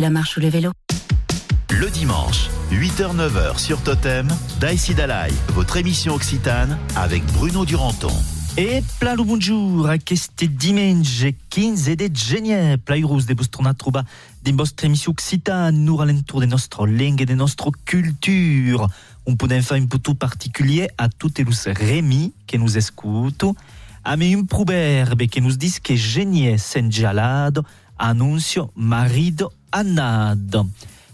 La marche ou le vélo. Le dimanche, 8h-9h sur Totem, Daïsidalay, votre émission occitane avec Bruno Duranton. Et plein le bonjour à este dimanche 15 de janvier, plairous de vostra trouba din vostra émission occitane, nous ralentour de notre langue et de notre culture. On peut enfin un peu tout particulier à toutes les Rémi qui nous écoutent, à mais un proverbe qui nous dit que génie sen jalado, annuncio marido annado.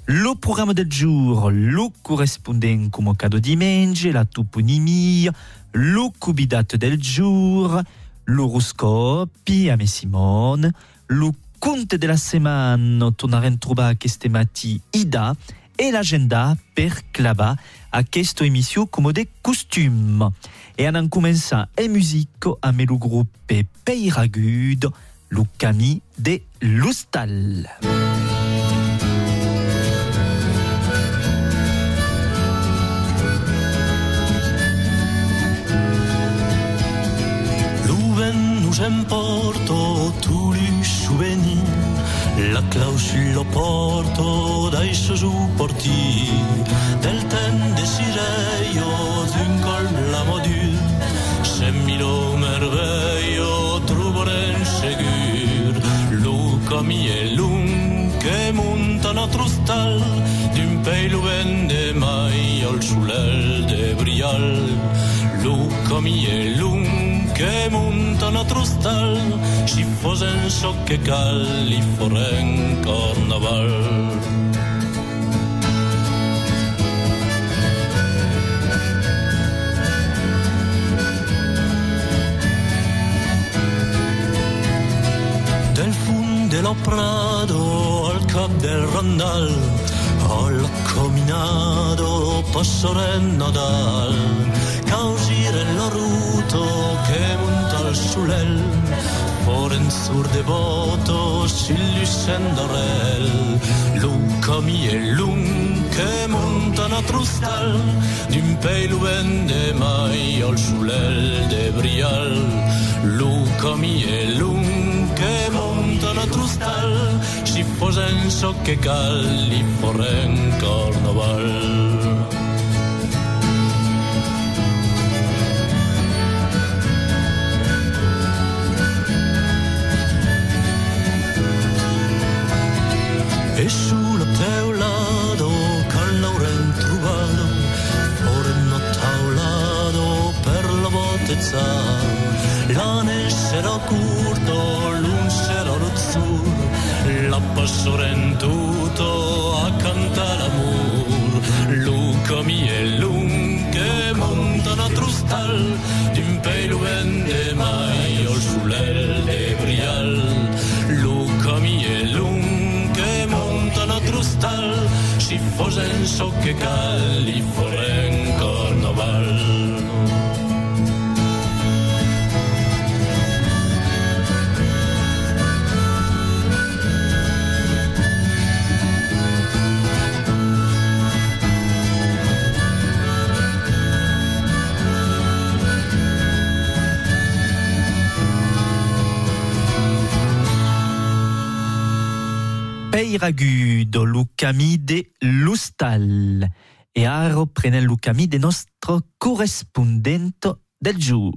Le programme del jour, le correspondent comme cada dimanche, la toponymie, le cubidat del jour, l'horoscope, ame Simone, le conte de la semaine, tornarem trobar queste mati Ida, et l'agenda per clava a questa émission comme de costume. Et en commençant en musique, ame le groupe Peyragud, le Camille de l'Oustal. J'emporto tous les souvenirs, la clausula porto dai su porti, del temps desiderio d'un col l'amo dur, se miro merveilleux, trouveren segur, le camí est long que monta notre hostal, d'un pays loin de mai al soleil de brial, le camí est long que monta notre hostal, si fos en soc que cal i forren carnaval. Del fund de la Prado al cap del Randal, al caminado passaren Nadal, causiren la ruta que munta el solel, foren sur de botos i llucen d'arrel, l'un camí i l'un que munten a trostal, d'un pell lluent de mai al solel de brial, l'un camí i l'un que munten a trostal, si posen soc que cal i forren carnaval. E su la teulado cal l'haurem trobado, foren a taulado per la botezza, l'ane serà curto, l'un serà l'azzur, la passorem tutto a cantare amor, l'uca mi è l'un che monta una trostal, d'un pei lluent de mai al solel de brial, l'uca mi è l'un trostal, si fos en soc que cal i forem carnaval. Peyragud, le camí de l'Hostal. Et ara prenem le camí de notre correspondent del jour.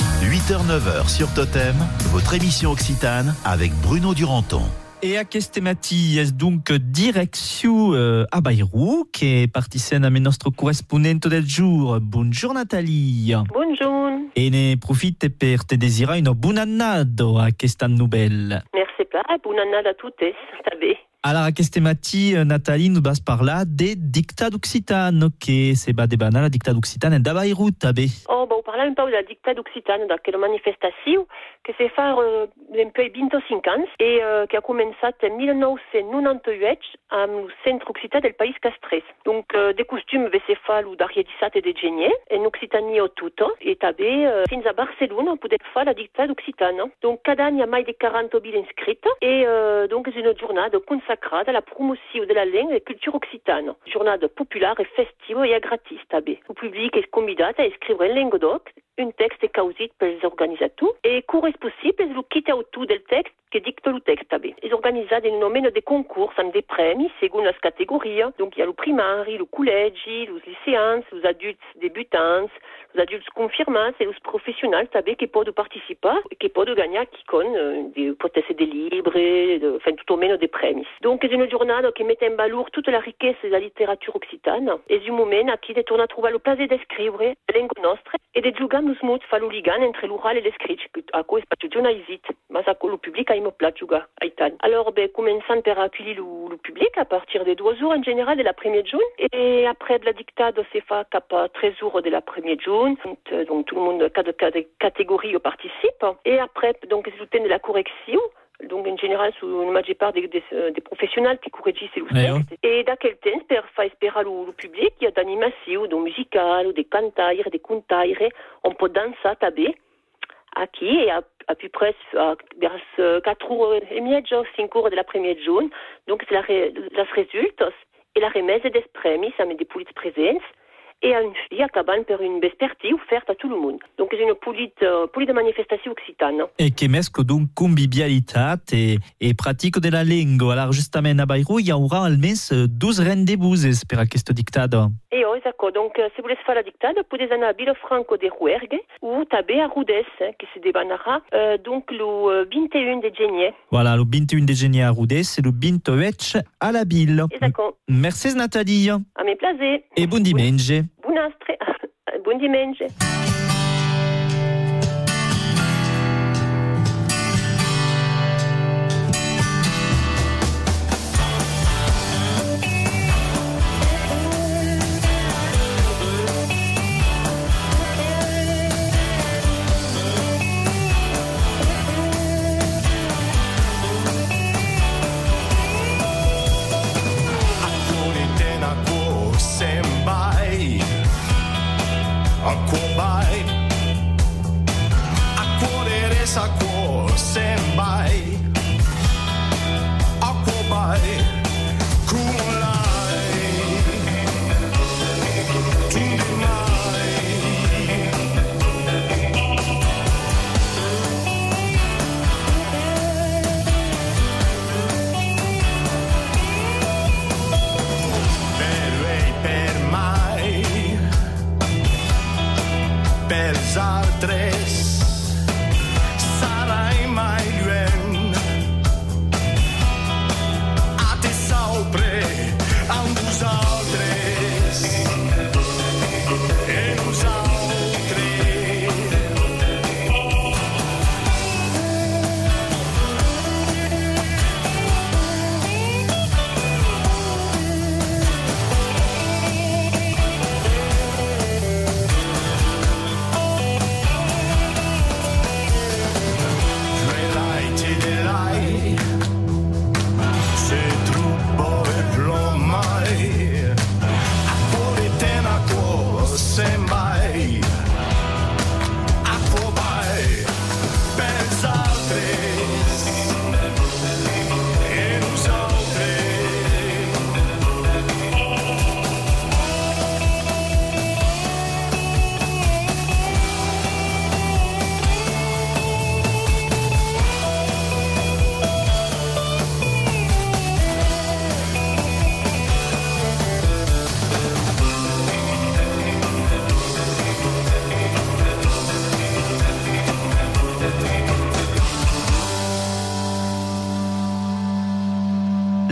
8h-9h sur Totem, votre émission occitane avec Bruno Duranton. Et à queste mati est donc direction à Bayrou, qui est partisane à notre correspondent del jour. Bonjour Nathalie. Bonjour. Et ne profite pour te désirer une bonne année à questa nouvelle. Merci pas, bonne année à toutes, t'as bien. Alors, à queste mati, Nathalie nous passe par là des dictats d'Occitane. Ok, c'est pas des banales, la dictat d'Occitane est à Bayrou, t'as bien. Oh, bon, on parle un peu de la dictat d'Occitane, dans quelle manifestation que c'est faire un peu 25 ans et qui a commencé en 1998 au centre occitan del Pays Castres. Donc, des costumes se faire le dernier 17 de janvier, en Occitanie au tout, et tabé, fins à Barcelone, on pouvait faire la dictat d'Occitane. Donc, cada année, il y a plus de 40 000 inscrits, et donc, c'est une journée consacrée à la promotion de la langue et de la culture occitane. Journée populaire et festive et gratuite. Le public est invité à écrire en langue d'oc, un texte causite pour les organisations et quand c'est possible, ils quittent autour du texte que dicte le texte. Ils organisent des només des concours avec des premi selon les catégories. Donc il y a le primari, le collège, les lycéens, les adultes débutants, les adultes confirmés et les professionnels qui peuvent participer et qui peuvent gagner qui con des potesses de livres, enfin tout au moins des premi. Donc c'est une journée qui met en valeur toute la richesse de la littérature occitane et du moment à qui on a trouvé le plaisir d'écrire la langue nostre et de jouer nous mots faire le ligan entre l'oral et l'écrit à quoi c'est pas hésite mais à quoi le public aime plat jouer à Italie. Alors ben commençant par appuyer le public à partir des 2 jours en général de la 1er juin et après de la dictade c'est fait à 13 jours de la 1er juin donc tout le monde quatre catégories participe et après donc le thème de la correction. Donc, en général, sous une majeure part des professionnels qui corrigent le texte. Et dans quel temps, pour faire espérer le public, il y a d'animations, de musicales, de cantaires, des contaires. On peut danser, taber. À qui et à peu près vers 4h30, 5h de la 1er juin. Donc, c'est la résultat. Et la remise des prémices, ça met des polices présentes. Et à une fille acabant par une vespertie offerte à tout le monde. Donc c'est une polite manifestation occitane. Et qui mescle donc convivialitate et pratique de la langue. Alors justement à Bayrou, il y aura au moins 12 rendez-vous pour cette dictade. Et oui, d'accord. Donc si vous voulez faire la dictade, vous pouvez aller à Villefranco de Rouergue ou tabé à Roudès, qui se débanera donc le 21 de Génier. Voilà, le 21 de Génier à Roudès et le 28 à la Ville. Et d'accord. Merci Nathalie. À mes plaisirs. Et bon dimanche. Oui. Buon dimanche.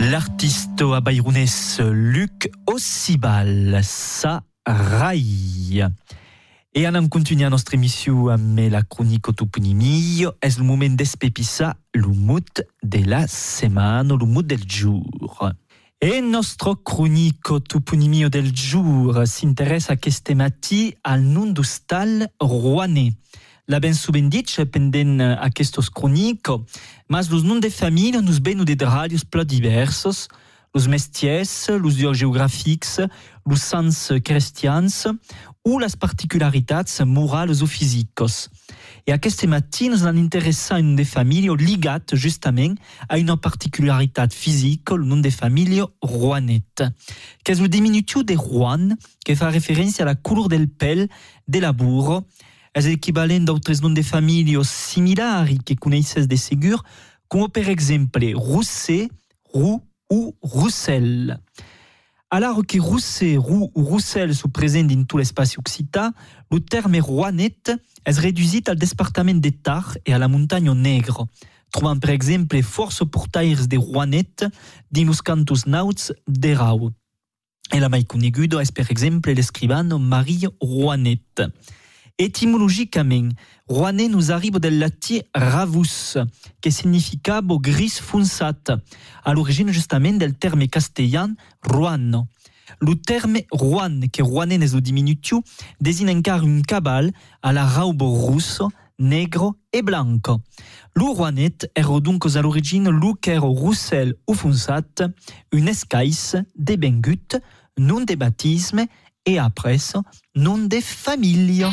L'artiste à Bayrounès Luc Ossibal, Sarraï. Et on continue notre émission avec la chronique Toponymie. C'est le moment d'espépissa le mot de la semaine, le mot del jour. Et notre chronique Toponymie del jour s'intéresse à queste matí al nom du stal rouennais. La ben subenditche pendent a questos chronico, mas los nom de família nos benu de radios pla diversos, los mesties, los geographics, los sans cristians, ou las particularitats morales ou físicos. Et a queste matí nos an interessa un de família ligat justament a una particularitat física, el nom de família rouanet, que es el diminutiu de Rouen, que fa referència a la color del pèl de la bourre, es equivalent a outras noms de famílias similares que conheces de seguro, como por exemplo Rousset, Roux ou Roussel. Alors que Rousset, Roux ou Roussel se présentent dans tout l'espace occitan, le terme Rouanette est réduit au département des Tards et à la montagne Nègre, trouvant par exemple les forces portaires des Rouanettes dans les cantos nauts des Rau. Et la mai coneguda est par exemple l'escribano Marie Rouanette. Étymologiquement, Rouanet nous arrive du latin ravus, qui signifie gris foncé, à l'origine justement du terme castillan ruano. Le terme ruan, qui est Rouanet dans le diminutif, désigne encore une cabale à la robe rousse, nègre et blanche. Le Rouanet est donc à l'origine le cœur roussel ou foncé, une escaisse des benguts, non des baptismes et après ça, non des familles.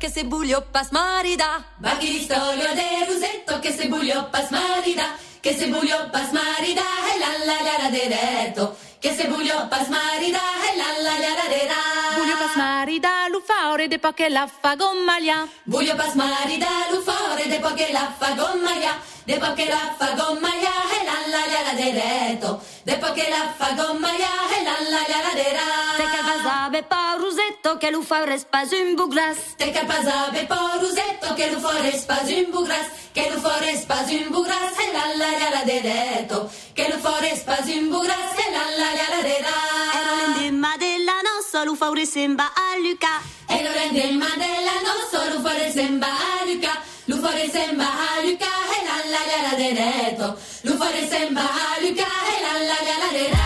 Che se buglio pas marida, ma che storia de Rosetto che se buglio pas marida, che se buglio pas marida, e la la la la de detto, che se buglio pas marida, e la la la la de da. Buglio pas marida, lu faore de poche la fa gommaglia. Buglio pas marida, lu faore de poche la fa gommaglia, de poche la fa gommaglia, e la la la la de detto, de poche la fa gommaglia, e la la la la de da. Te calvasabe pa Rosetto che lu faores pas un buglas. Te calvasabe pa Rosetto che lu faores pas un buglas, che lu faores pas un buglas, e la la la la de detto, che lu faores pas un buglas, e la la la la de da. E l'endemma della nossa lu faore sembra a Luca. E l'endemma della nossa lu faore sembra a Luca. Lu faore sembra a Luca, e la la la la de detto, lu faore sembra a Luca, e la la la la de da.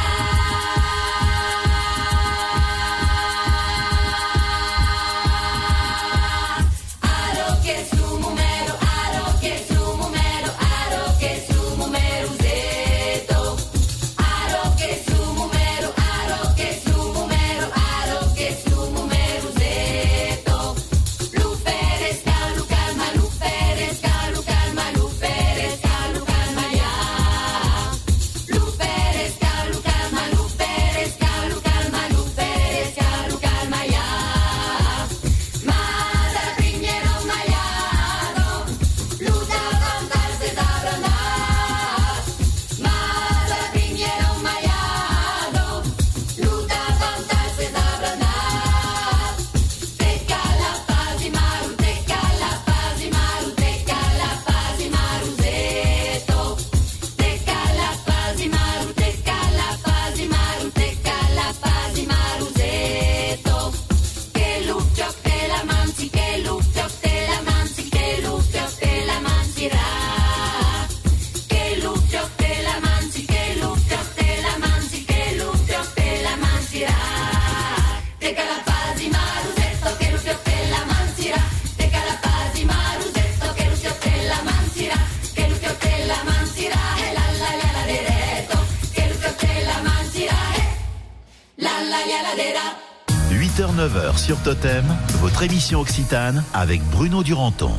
Sur Totem, votre émission occitane avec Bruno Duranton.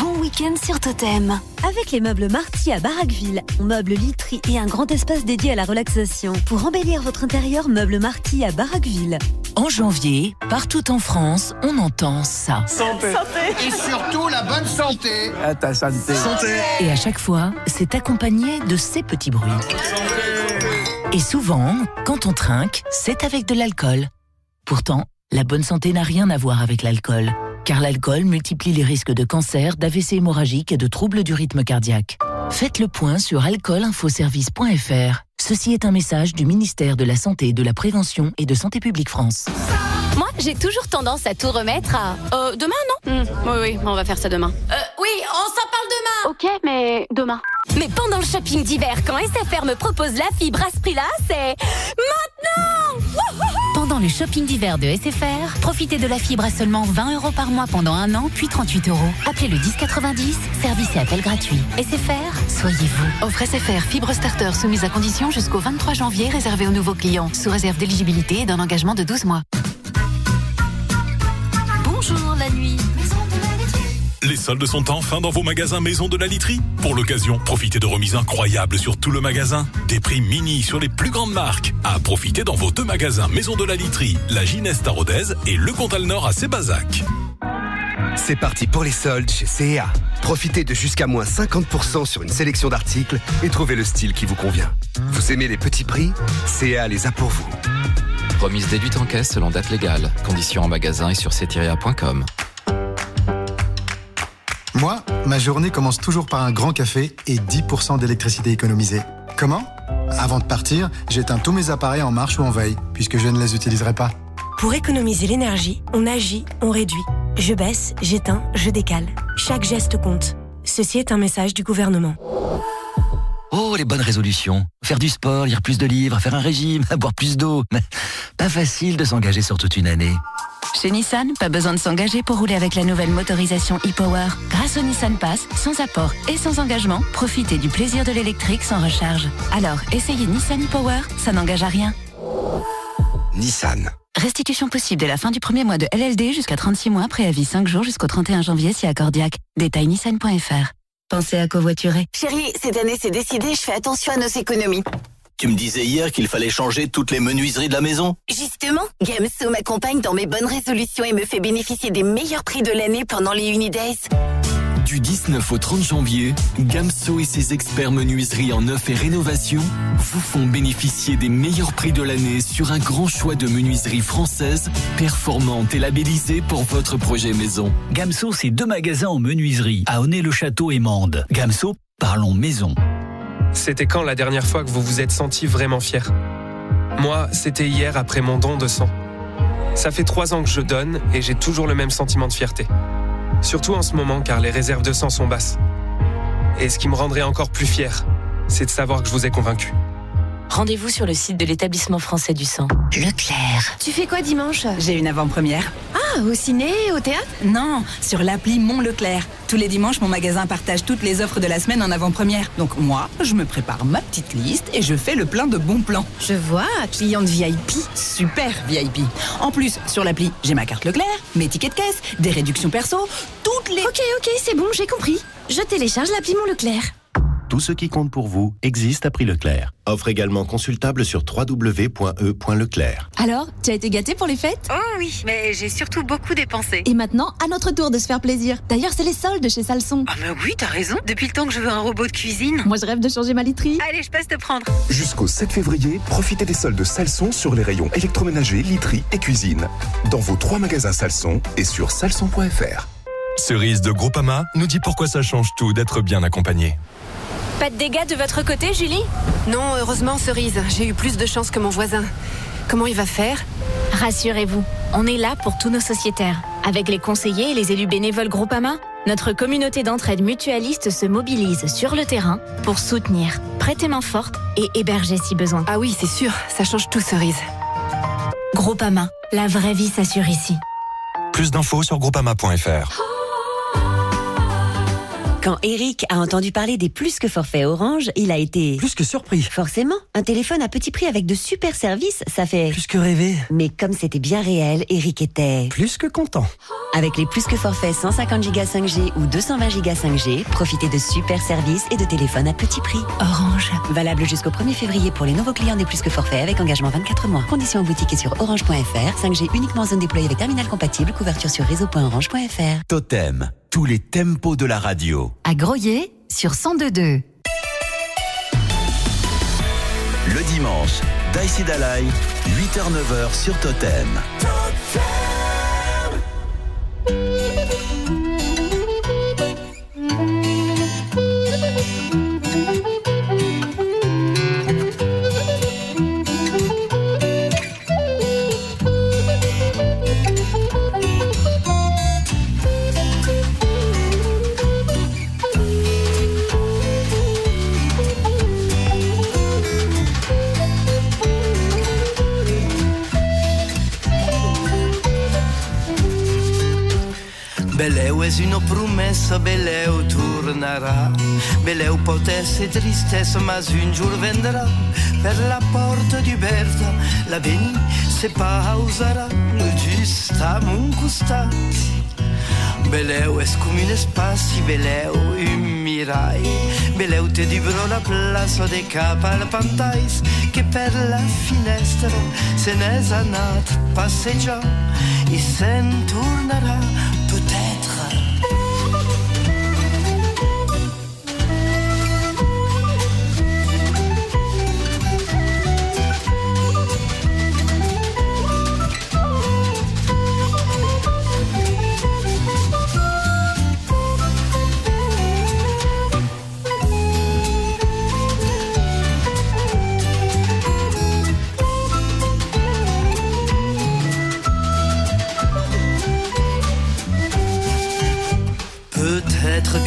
Bon week-end sur Totem. Avec les meubles Marty à Barraqueville, meubles literie et un grand espace dédié à la relaxation. Pour embellir votre intérieur, meubles Marty à Barraqueville. En janvier, partout en France, on entend ça. Santé. Santé. Et surtout la bonne santé. À ta santé. Santé. Et à chaque fois, c'est accompagné de ces petits bruits. Santé. Et souvent, quand on trinque, c'est avec de l'alcool. Pourtant, la bonne santé n'a rien à voir avec l'alcool, car l'alcool multiplie les risques de cancer, d'AVC hémorragique et de troubles du rythme cardiaque. Faites le point sur alcoolinfoservice.fr. Ceci est un message du ministère de la Santé, de la Prévention et de Santé publique France. Moi, j'ai toujours tendance à tout remettre à... demain, non ? Oui, on va faire ça demain. Oui, on s'en parle demain ! Ok, mais demain. Mais pendant le shopping d'hiver, quand SFR me propose la fibre à ce prix-là, c'est... maintenant ! Pendant le shopping d'hiver de SFR, profitez de la fibre à seulement 20 € par mois pendant un an, puis 38 €. Appelez le 1090, service et appel gratuit. SFR, soyez-vous. Offre SFR fibre starter soumise à condition jusqu'au 23 janvier, réservée aux nouveaux clients, sous réserve d'éligibilité et d'un engagement de 12 mois. Bonjour la nuit. Les soldes sont enfin dans vos magasins Maison de la Literie. Pour l'occasion, profitez de remises incroyables sur tout le magasin. Des prix mini sur les plus grandes marques. À profiter dans vos deux magasins Maison de la Literie, la Gineste à Rodez et Le Cantal Nord à Sébazac. C'est parti pour les soldes chez CEA. Profitez de jusqu'à moins 50% sur une sélection d'articles et trouvez le style qui vous convient. Vous aimez les petits prix ? CEA les a pour vous. Remise déduite en caisse selon date légale. Conditions en magasin et sur ctirea.com. Moi, ma journée commence toujours par un grand café et 10% d'électricité économisée. Comment ? Avant de partir, j'éteins tous mes appareils en marche ou en veille, puisque je ne les utiliserai pas. Pour économiser l'énergie, on agit, on réduit. Je baisse, j'éteins, je décale. Chaque geste compte. Ceci est un message du gouvernement. Oh, les bonnes résolutions. Faire du sport, lire plus de livres, faire un régime, boire plus d'eau. Pas facile de s'engager sur toute une année. Chez Nissan, pas besoin de s'engager pour rouler avec la nouvelle motorisation e-Power. Grâce au Nissan Pass, sans apport et sans engagement, profitez du plaisir de l'électrique sans recharge. Alors, essayez Nissan e-Power, ça n'engage à rien. Nissan. Restitution possible dès la fin du premier mois de LLD jusqu'à 36 mois, préavis 5 jours jusqu'au 31 janvier si accordiaque. Détail nissan.fr. Pensez à covoiturer. Chérie, cette année c'est décidé, je fais attention à nos économies. Tu me disais hier qu'il fallait changer toutes les menuiseries de la maison. Justement, Gamso m'accompagne dans mes bonnes résolutions et me fait bénéficier des meilleurs prix de l'année pendant les Unidays. Du 19 au 30 janvier, Gamso et ses experts menuiserie en neuf et rénovation vous font bénéficier des meilleurs prix de l'année sur un grand choix de menuiseries françaises, performantes et labellisées pour votre projet maison. Gamso, c'est deux magasins en menuiserie, à Aunay-le-Château et Mende. Gamso, parlons maison. C'était quand la dernière fois que vous vous êtes senti vraiment fier ? Moi, c'était hier après mon don de sang. Ça fait 3 ans que je donne et j'ai toujours le même sentiment de fierté. Surtout en ce moment car les réserves de sang sont basses. Et ce qui me rendrait encore plus fier, c'est de savoir que je vous ai convaincu. Rendez-vous sur le site de l'établissement français du sang. Leclerc. Tu fais quoi dimanche ? J'ai une avant-première. Ah, au ciné, au théâtre ? Non, sur l'appli Mon Leclerc. Tous les dimanches, mon magasin partage toutes les offres de la semaine en avant-première. Donc moi, je me prépare ma petite liste et je fais le plein de bons plans. Je vois, cliente VIP. Super VIP. En plus, sur l'appli, j'ai ma carte Leclerc, mes tickets de caisse, des réductions perso, toutes les... Ok, c'est bon, j'ai compris. Je télécharge l'appli Mon Leclerc. Tout ce qui compte pour vous existe à prix Leclerc. Offre également consultable sur www.e.leclerc. Alors, tu as été gâtée pour les fêtes ? Oh oui, mais j'ai surtout beaucoup dépensé. Et maintenant, à notre tour de se faire plaisir. D'ailleurs, c'est les soldes chez Salson. Ah mais oui, t'as raison. Depuis le temps que je veux un robot de cuisine. Moi, je rêve de changer ma literie. Allez, je passe te prendre. Jusqu'au 7 février, profitez des soldes Salson sur les rayons électroménager, literie et cuisine. Dans vos 3 magasins Salson et sur salson.fr. Cerise de Groupama nous dit pourquoi ça change tout d'être bien accompagné. Pas de dégâts de votre côté, Julie ? Non, heureusement, Cerise. J'ai eu plus de chance que mon voisin. Comment il va faire ? Rassurez-vous, on est là pour tous nos sociétaires. Avec les conseillers et les élus bénévoles Groupama, notre communauté d'entraide mutualiste se mobilise sur le terrain pour soutenir, prêter main forte et héberger si besoin. Ah oui, c'est sûr, ça change tout, Cerise. Groupama, la vraie vie s'assure ici. Plus d'infos sur groupama.fr. Quand Eric a entendu parler des plus que forfaits Orange, il a été... plus que surpris. Forcément, un téléphone à petit prix avec de super services, ça fait... plus que rêver. Mais comme c'était bien réel, Eric était... plus que content. Avec les plus que forfaits 150 Go 5G ou 220 Go 5G, profitez de super services et de téléphones à petit prix. Orange. Valable jusqu'au 1er février pour les nouveaux clients des plus que forfaits avec engagement 24 mois. Conditions en boutique et sur orange.fr. 5G uniquement en zone déployée avec terminal compatible. Couverture sur réseau.orange.fr. Totem. Tous les tempos de la radio. À Groyer, sur 102.2. Le dimanche, Daïsidalay, 8h-9h sur Totem. Beleu es una promessa, Beleu tornarà. Beleu pot essere tristezza, ma un giorno vendrà. Per la porta di Berta, la veni se pausarà. Non ci sta, non costa. Beleu és com un espaci, Beleu, i un mirall. Beleu té di brona plaça de cap al pantalls, que per la finestra se n'és anat passejar i se'n tornarà peut-être.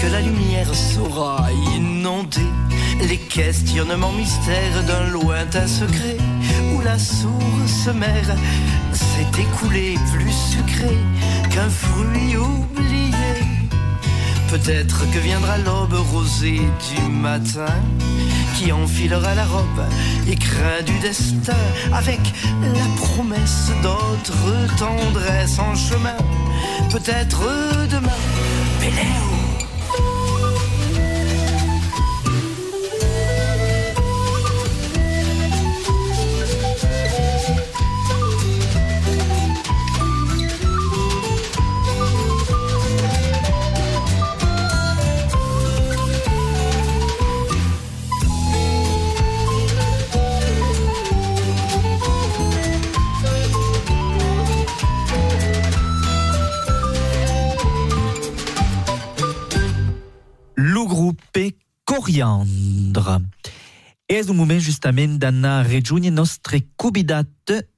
Que la lumière saura inonder les questionnements mystères d'un lointain secret où la source mère s'est écoulée plus sucrée qu'un fruit oublié. Peut-être que viendra l'aube rosée du matin qui enfilera la robe et craint du destin avec la promesse d'autres tendresses en chemin. Peut-être demain, Péléo. Coriandre. És un moment justament d'anar a rejoindre nostre convidat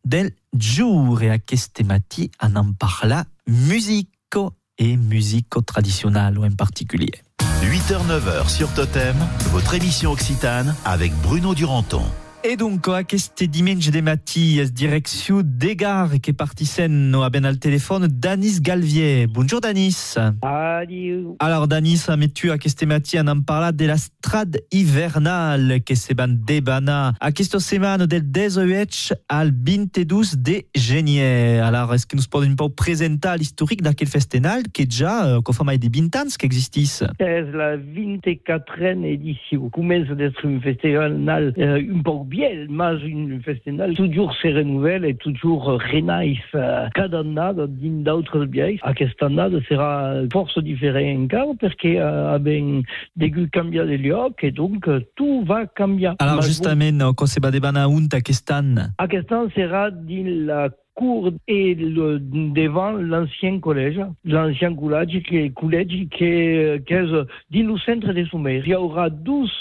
del jour e aquest matí anem a parlar musico e musico tradicional en particulier. 8h-9h sur Totem, votre émission occitane avec Bruno Duranton. Et donc, aquest dimanche de matí, es direction d'Egard que partissen a ben al téléphone Danis Galvier. Bonjour Danis. Adieu. Alors Danis, tu aquest matí en parla de la strade hivernale que se van debana aquesta setmana del 18 al 22 de gener. Alors, est-ce que nous poden pau presentar l'historique d'aquest festival que ja co fa mai de 20 ans que existis? És la 24e edició. Comença d'être un festival nal un poc bien, mais une festival toujours se renouvelle et toujours renaît cada année d'une d'autres biais. Cette année sera force différente encore parce qu'il y a des gueux cambiés de lieu et donc tout va cambier. Alors justement, quand se va débanar un Takestan? Takestan sera dans la cours et devant l'ancien collège qui est dans le centre des Sommers. Il y aura 12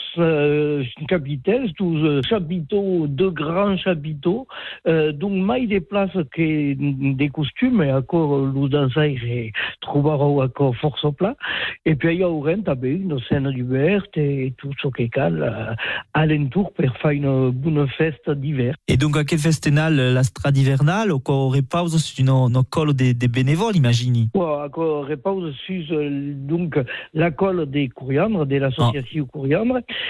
capitels, 12 chapiteaux, deux grands chapiteaux, donc mais des places que des costumes, et encore le dansage et trouvera encore force au plat. Et puis il y aura une scène ouverte et tout ce qui est alentour pour faire une bonne fête d'hiver. Et donc à quel festival la strade hivernale? Au repause, c'est une colle des bénévoles, imaginez. Oui, au repause, c'est donc la colle des Gruyères, de l'association Gruyères.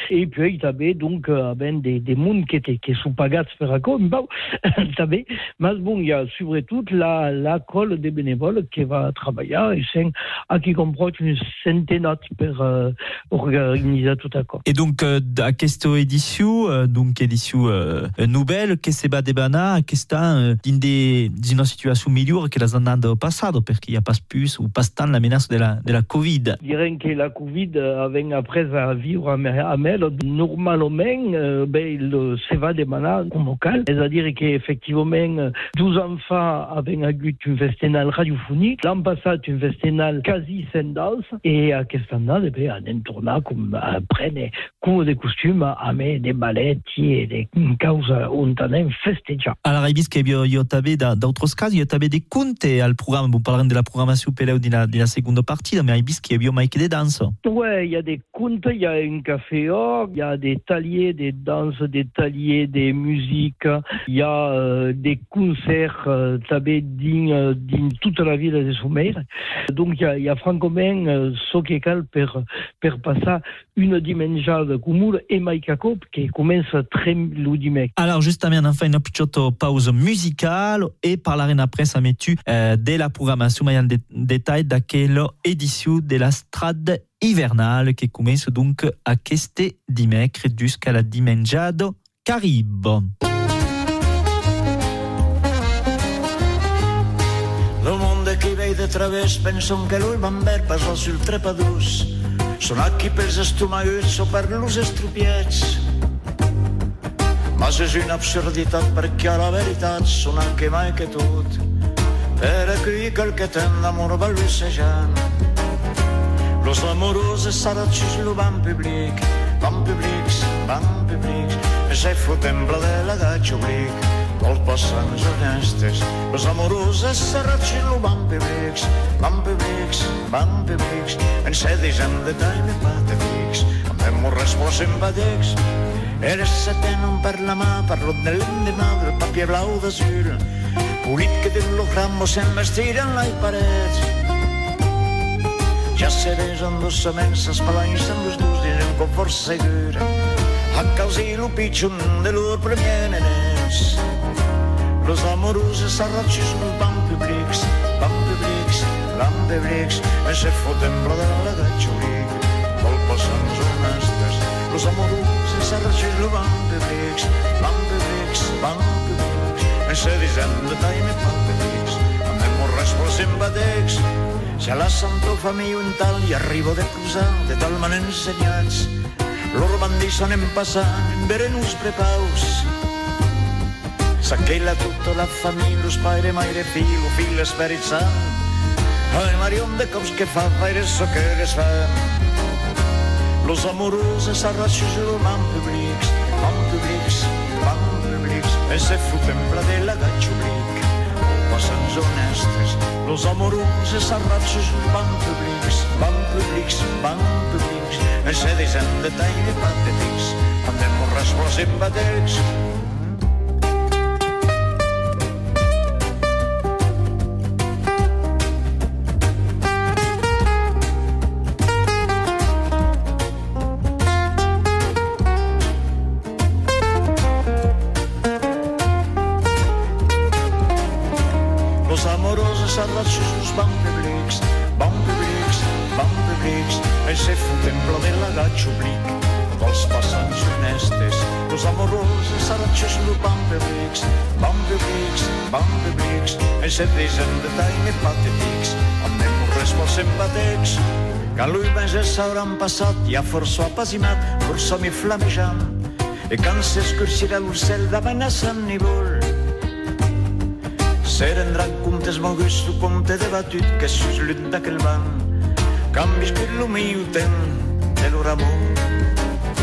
Et puis, il y avait donc des mondes qui sont pagats par la colle. Mais bon, il y a surtout la colle des bénévoles qui va travailler et c'est à qui comprend une centaine pour organiser tout à corps. Et donc, à cette édition nouvelle, qu'est-ce que c'est qu'est-ce dans une situation meilleure que les années passées, parce qu'il n'y a pas plus ou pas tant la menace de la Covid. Je dirais que la Covid, après à vivre à Mel, normalement, ça va demander comme local. C'est-à-dire qu'effectivement, 12 enfants avaient eu une festival radiophonique. L'an passé, une festival quasi sans danse. Et à cette année, on tourna comme cours de costumes, avec des ballets et des causes ont en festejé. Alors, il dit que d'autres cas, il y avait des contes au programme. Vous parlerez de la programmation Peleu de la seconde partie, mais il y a des danses. Oui, il y a des contes, il y a un café or, il y a des ateliers, des danses, des ateliers, des musiques, il y a des concerts, dans toute la ville des Sommers. Donc il y a Francomain, Sokekal per passar une dimenjada cumul et Maïkakop qui commence très le dimanche. Alors justament enfin une petite pause musicale et par l'arena presse mettu de la programmation mais en détail de quelle édition de la strade hivernale qui commence donc à queste dimanche jusqu'à la dimenjada Carib. Del món de qui ve i de través pensa que l'ull bambert passa sul trepadús. Són aquí pels estomaguts o per l'ús estropiats. Mas és una absurditat perquè a la veritat són que mai que tot. Per aquí que el que ten d'amor va lucejant. Los amorosos saratxos lo van públic, van públics, van públics. Se fotem blada de la gatxa oblic. Els passants honestes, les amoroses s'arratxin-lo, van públics, van públics, van públics, en sedis amb detall de patètics, amb demorres posen badecs. Eres se tenen per la mà, per l'otnelent de madre, papier blau d'asil, polit que d'un logramo s'envestiren la i parets. Ja serés en dos sements, s'espalanyes en dos durs, direm com força segura, a causi lo pitjor de l'or premier nenès. Los amorosos s'arratxos no van públics, van públics, van públics, en se foten bladala de xoric, vol passant honestes. Los amorosos s'arratxos no van públics, van públics, van públics, en se disen de taime pan públics, amb demorres posen badecs. Ja la s'entofa a mi un tal i arribo de cruzar, de tal m'han ensenyats. L'orbandís anem passant, veren uns prepaus. S'aquella tutta la famiglia, l'ospaire, maire, filo, fila, esperit sant. Ai, marion de cops que fa, faire, soqueres fan. Los amorosos s'arratxos i l'oman públics, van públics, van públics, en se foten bladela de xublic, o passants honestes. Los amorosos s'arratxos i l'oman públics, van públics, van públics, en se disen de tall i patètics, amb demorres posen batecs. Se disen de tall i patètics, amb demorres posen batecs. Que l'ull veges s'hauran passat, ja força apasimat, força mi flamejant. I quan s'escurcirà l'ocell d'amenaçant nivol, serendran comptes moguts, tu compte debatut, que s'us l'ut d'aquell banc, que han viscut lo millor temps de l'or amor.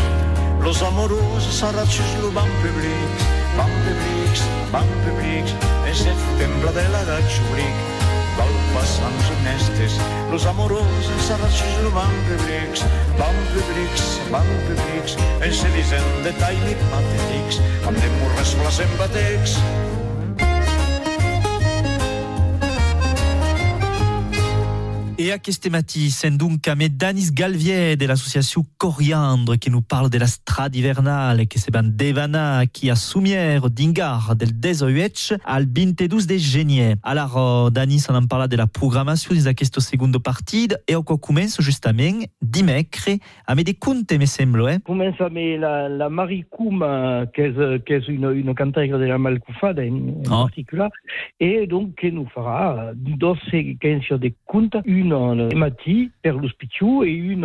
Los amorosos s'arratxos lo van públics, van públics, van públics, en se foten bladela de xublic, vol passants honestes. Los amorosos s'arratxos lo van públics, van públics, van públics, en se disen de tall i patètics, amb demorres plasen batecs. Et à queste matí, c'est donc Danis Galvier de l'association Coriandre qui nous parle de la strade hivernale qui se bande d'Evana qui a soumière d'Ingar del 18 al 22 de Genier. Alors Danis on en parle de la programmation de cette seconde partie et on commence justement dimecre à me décompter me semble. Commence la Maricoum qui est une cantaire de la Malcoufada en particulier et donc qui nous fera deux séquences de contes, une matinée pour l'hospitaux et une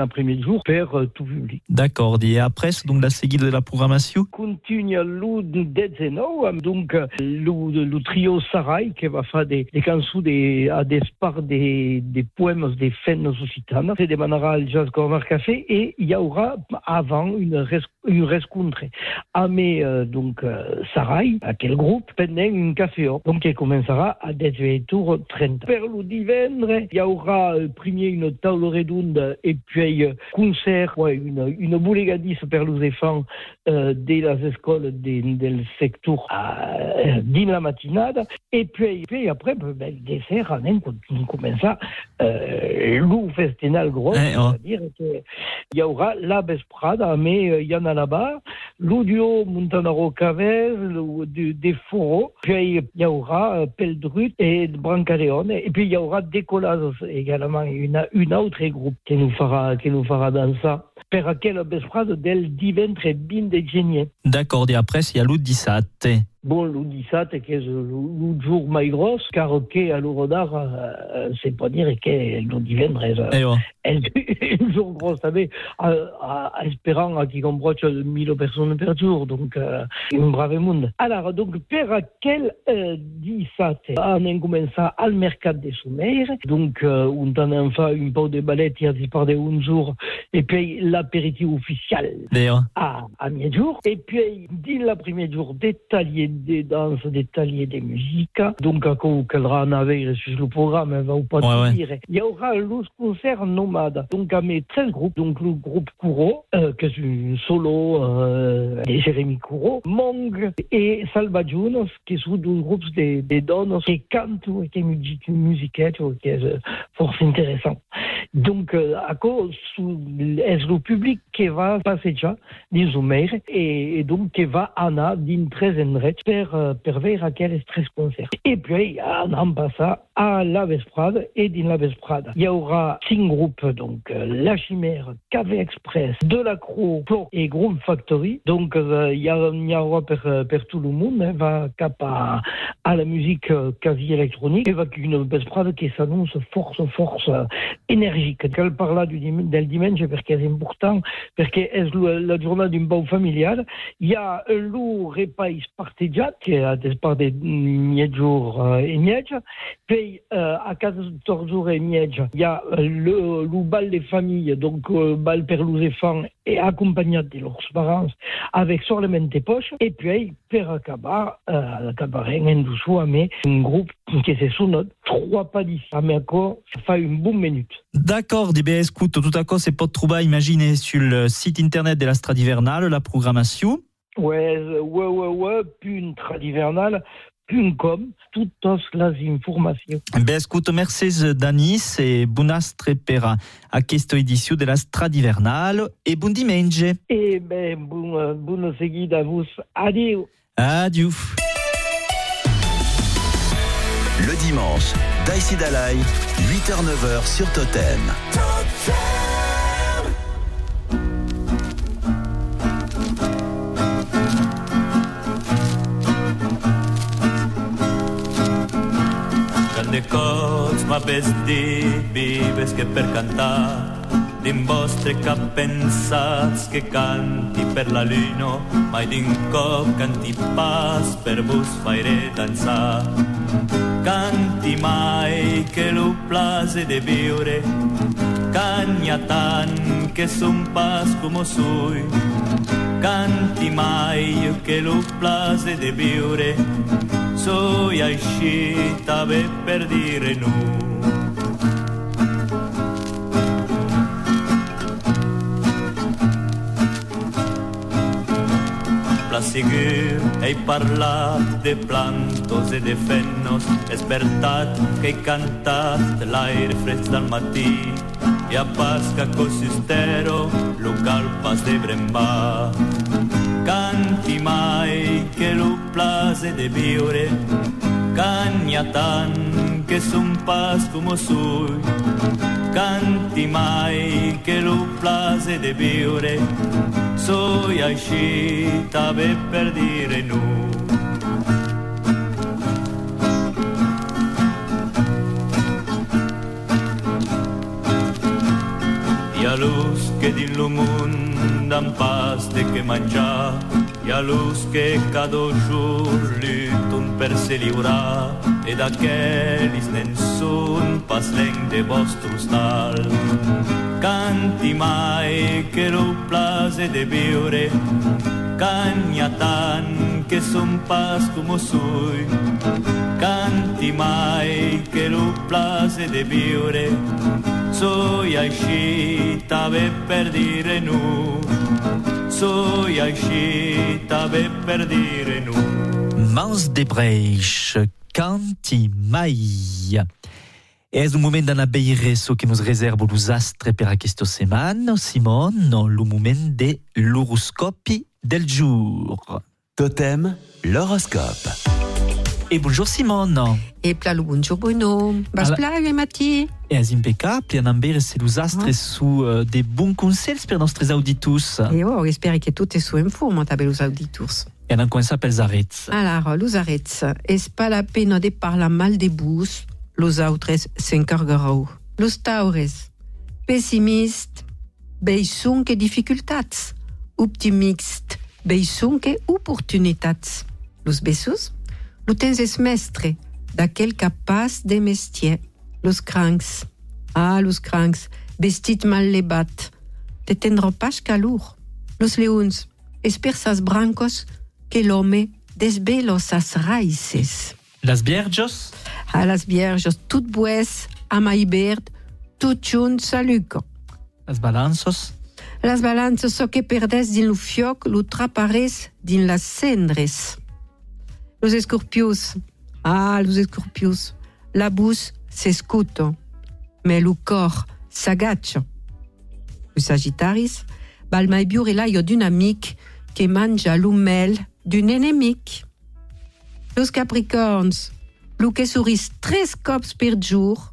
après-midi jour pour tout public. D'accord, et après, donc la suite de la programmation continue le 19, donc le trio Sarai qui va faire des cançons à des parts des poèmes des femmes occitanes. C'est des manarales jazz corner café et il y aura avant une rencontré Sarai, à quel groupe, pendant un café, donc qui commencera à 18h30. Vers le divendre, il y aura premier une table redonde et puis concert, ouais, une boulégadis pour les enfants de las écoles del secteur à 10 la matinade, et puis après, ben, dessert, on commencera le festival gros, c'est-à-dire qu'il y aura la vesprada, mais il y en a là-bas, l'audio Montanaro Cavez, des fourreaux, puis il y aura Peldrut et Brancaréon, et puis il y aura Décollage également, une autre groupe qui nous fera danser. Per aquel vesprade del diventre bin de génie. D'accord, et après, il y a l'Oudissate. Bon, l'Oudissate, qui est le jour plus gros, car à l'Eurodar, c'est pas dire qu'elle nous diventre. Elle est un jour gros, espérant qu'il comporte 1000 personnes par jour, donc un brave monde. Alors, donc, per aquel Oudissate, on commence à le mercat des sommeils, donc, on en fait une peau de balette, il y a disparu un jour, et puis l'apéritif officiel à mi-jour, et puis dès le premier jour, détaillé des danses, détaillé des musiques, donc à quoi qu'elle aura en avait sur le programme, elle va ou pas dire. Il y aura le concert nomade, donc à mes 13 groupes, donc le groupe Kouro, qui est une solo de Jérémy Kouro, Mong et Salvajunos, qui sont deux groupes des donnes, et canto, et musique, qui est fort intéressant. Donc à quoi est-ce le public qui va passer déjà des sommeils et donc qui va en a d'une treizaine pervers à quel stress concert. Et puis en passant à la vesprade et dans la vesprade, il y aura 5 groupes, donc La Chimère, Café Express, De la Croix, Plot et Groove Factory. Donc il y aura pour tout le monde, va capa à la musique quasi électronique, et va qu'une vesprade qui s'annonce force énergique. Qu'elle parla del dimanche, parce que c'est important, parce que c'est la journée d'un bain familial. Il y a un loup repas partagé, qui est à des parts de 9 jours et 9. Puis, à 14 jours et 9, il y a le bal des familles, donc bal pour les enfants et accompagné de leurs parents, avec seulement des poches. Et puis, pour acabar, en dessous, mais un groupe qui est sous notre 3 pas d'ici. Mais encore, ça fait une bonne minute. D'accord, DBS, écoute, tout à coup, c'est pas de trouble à imaginer sur le site internet de la Strade hivernale, la programmation. Ouais, puis une Strade hivernale, puis une com, toutes les informations. Ben, écoute, merci Danis et bonne strepera à cette édition de la Strade hivernale et bon dimanche. Et ben, bonne seguida à vous. Adieu. Adieu. Le dimanche, Daïsidalay, 8h-9h sur Totem. Quand de cots m'avez dit, vives que per cantar, din vostre cap pensats que canti per la luno, mai d'un cop canti pas per vos faire dansar. Canti mai che lo place de viure, cagna tan che son pas come sui. Canti mai che lo place de viure, soy ascita ve per dire nu. La sigur ei parlat de plantos e de fennos, és veritat que he cantat l'aire fresc del matí i a pasca cosistero lo calpas de brembar. Canti mai que lo place de viure, canya tant que son pas com sui. Canti mai que lo place de viure, soy ascita ve per dire nu. Hi ha l'ús que din lo món d'en pas de que menjar, y a luz que cada jour luttun per se livra, e d'aquellis nensun pas leng de vostru stal. Canti mai che lo place de viure, cagna tan che son pas como sui. Canti mai che lo place de viure, soy ascita ve per dire nu. Soy ascita ve per dire nu. Mans de Breich, canti mai. Ez un moment d'ana beirrezo que nos reservo l'usastre per aquesta setmana, Simon, le moment de l'horoscopi del jour. Totem, l'horoscope. Et bonjour Simone. Et plalo, bonjour Bruno. Bas plage, Matti. Et c'est impeccable, andiamo a vedere se l'usastre su dei buoni consigli per nostri auditus. E io spero che tutti su in forma per gli auditus. E andiamo a cominciare per l'Arez. Alors, l'Arez, es pas la peine de parler mal des bus. Los autres s'encargarão. Los taures, pessimiste, beissunque difficultats. Optimiste, beissunque opportunitats. Los bessus, lo tens es mestre, d'aquel capaz de mestier. Los crancs, los crancs, vestit mal lebat, te tendrò pas calor. Los leons, espersas brancos, que l'home desvelo sas raíces. Las Vierges? A las Vierges, toutes boes, a maibert, tout jun saluc. Las Balanços? Las Balanços, so que perdes din lo fioc, lo trapares din las cendres. Los Escorpios, los Escorpios, la bus s'escuto, mais lo cor s'agacho. Los Sagittaris, bal maibiur e laio d'un amic, que manja lo mel d'un enemic. Los Capricorns, lo que souris tres cops per jour,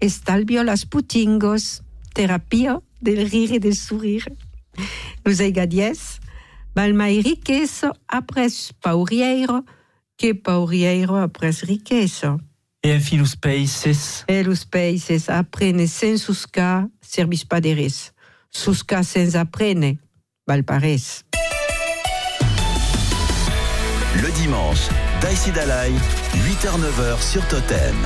estalbio las putingos, terapia del rire et del sourire. Los Aigadies, balma y riqueso apres pauriero, que pauriero apres riqueso. Et enfin los Peises. Et los Peises, aprene sen susca, servis paderes. Susca sen aprene, balpares. Le dimanche, Daïsidalay, 8h-9h sur Totem.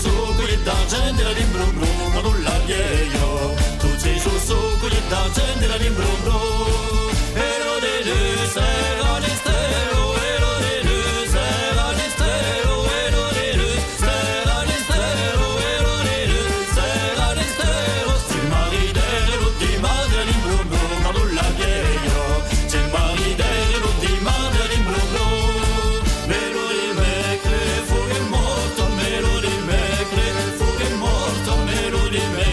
Fuori è morto, me lo dimecre.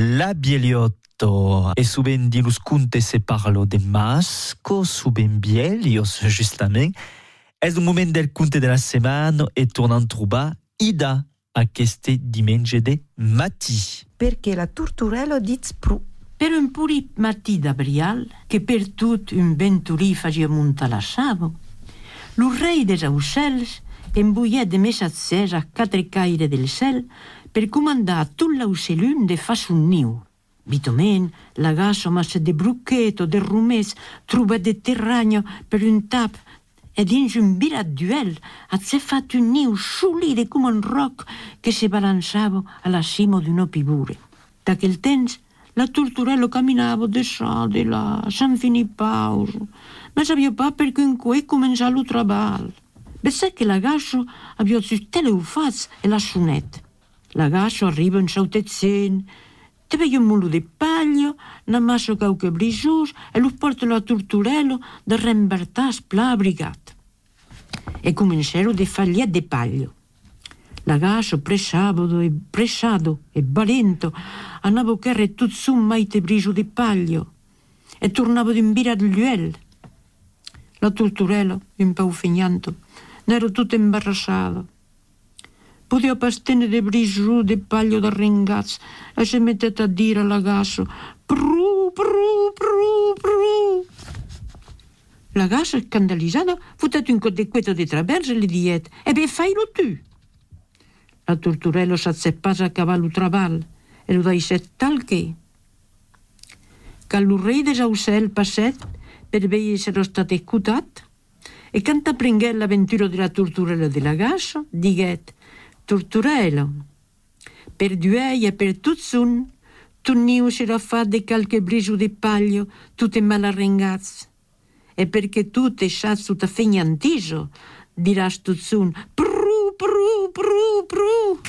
La Bieliotto e suben di luscunte se parlo de masco, suben Bielios, justament. Est un moment del conte de la semaine e tornant truba Ida a queste dimanche de matti. Perché la Turturello diz pru. Per un puri matti da Brial, che per tut un venturi fagia monta lasciavo, l'urrei des auscells embuiè de messazzers a quatre caire del ciel per comandar a tout l'aucellum de fas un niu. Bitomen, l'agassomas de brucchetto, de rumès, truba de terragno per un tap, e dins un birat duel a se fat un niu solide come un roc che se balanciava alla cima di una pibure. Da quel temps, la Turturello camminava de ça, de là, sans finir pause, ma sabia pas per quinque començà lo trabal. Bessè che l'agascio avia su tele u faz e la sonette. L'agascio arriva in sautezzent, te veia un mulo de paglio, n'amassa qualche brisús e lo porta la Turturello de rembertar splà brigat. E comencèro de fagliet de paglio. L'agascio pressado e balento andava a carrer tot su maite briso de paglio e tornava d'un birat lluel. La Turturello, un pau fignanto, n'ero tutta imbarassada. Poteva pastene de brisù de paglio d'arringats e si mettete a dire all'agasso «Pru, pru, pru, pru!» L'agasso, scandalizzata, fottete un codequetto di traverso e le diette «E beh, fai-lo tu!» La Turturello s'azzeppase a cavallo traval e lo daisse tal che. Call'urrei d'Esausel passet per veie essere state escutate e quand apprenguè l'avventura della Turturello dell'agasso, diguette Turturello, per duei e per tutsun, tu niu si raffà de qualche briso di paglio, tutte malarringazze. E perché tu te sciazzu ta fegnantiso, dirás tutsun, pru, pru, pru, pru.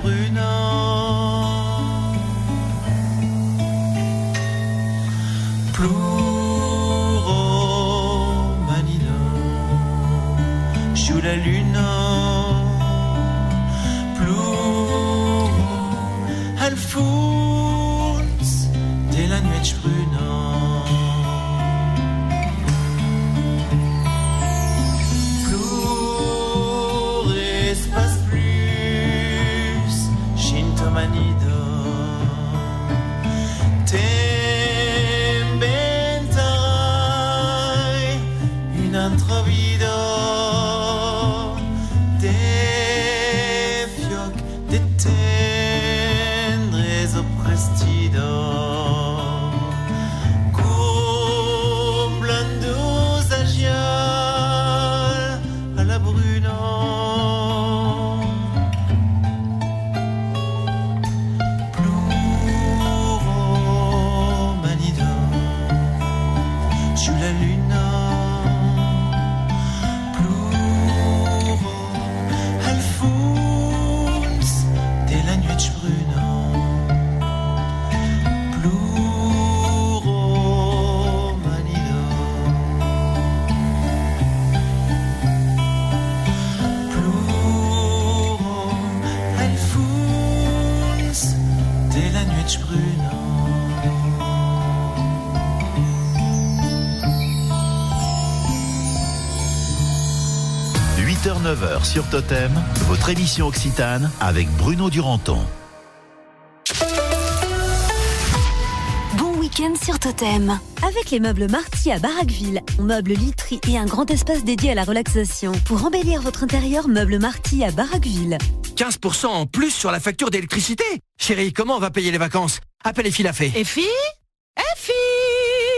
Bruno pêche, Bruno. À 9h sur Totem, votre émission Occitane avec Bruno Duranton. Bon week-end sur Totem. Avec les meubles Marty à Baraqueville, meubles literie et un grand espace dédié à la relaxation. Pour embellir votre intérieur, meubles Marty à Baraqueville. 15% en plus sur la facture d'électricité. Chérie, comment on va payer les vacances? Appelle Effie la fée. Effie? Effie!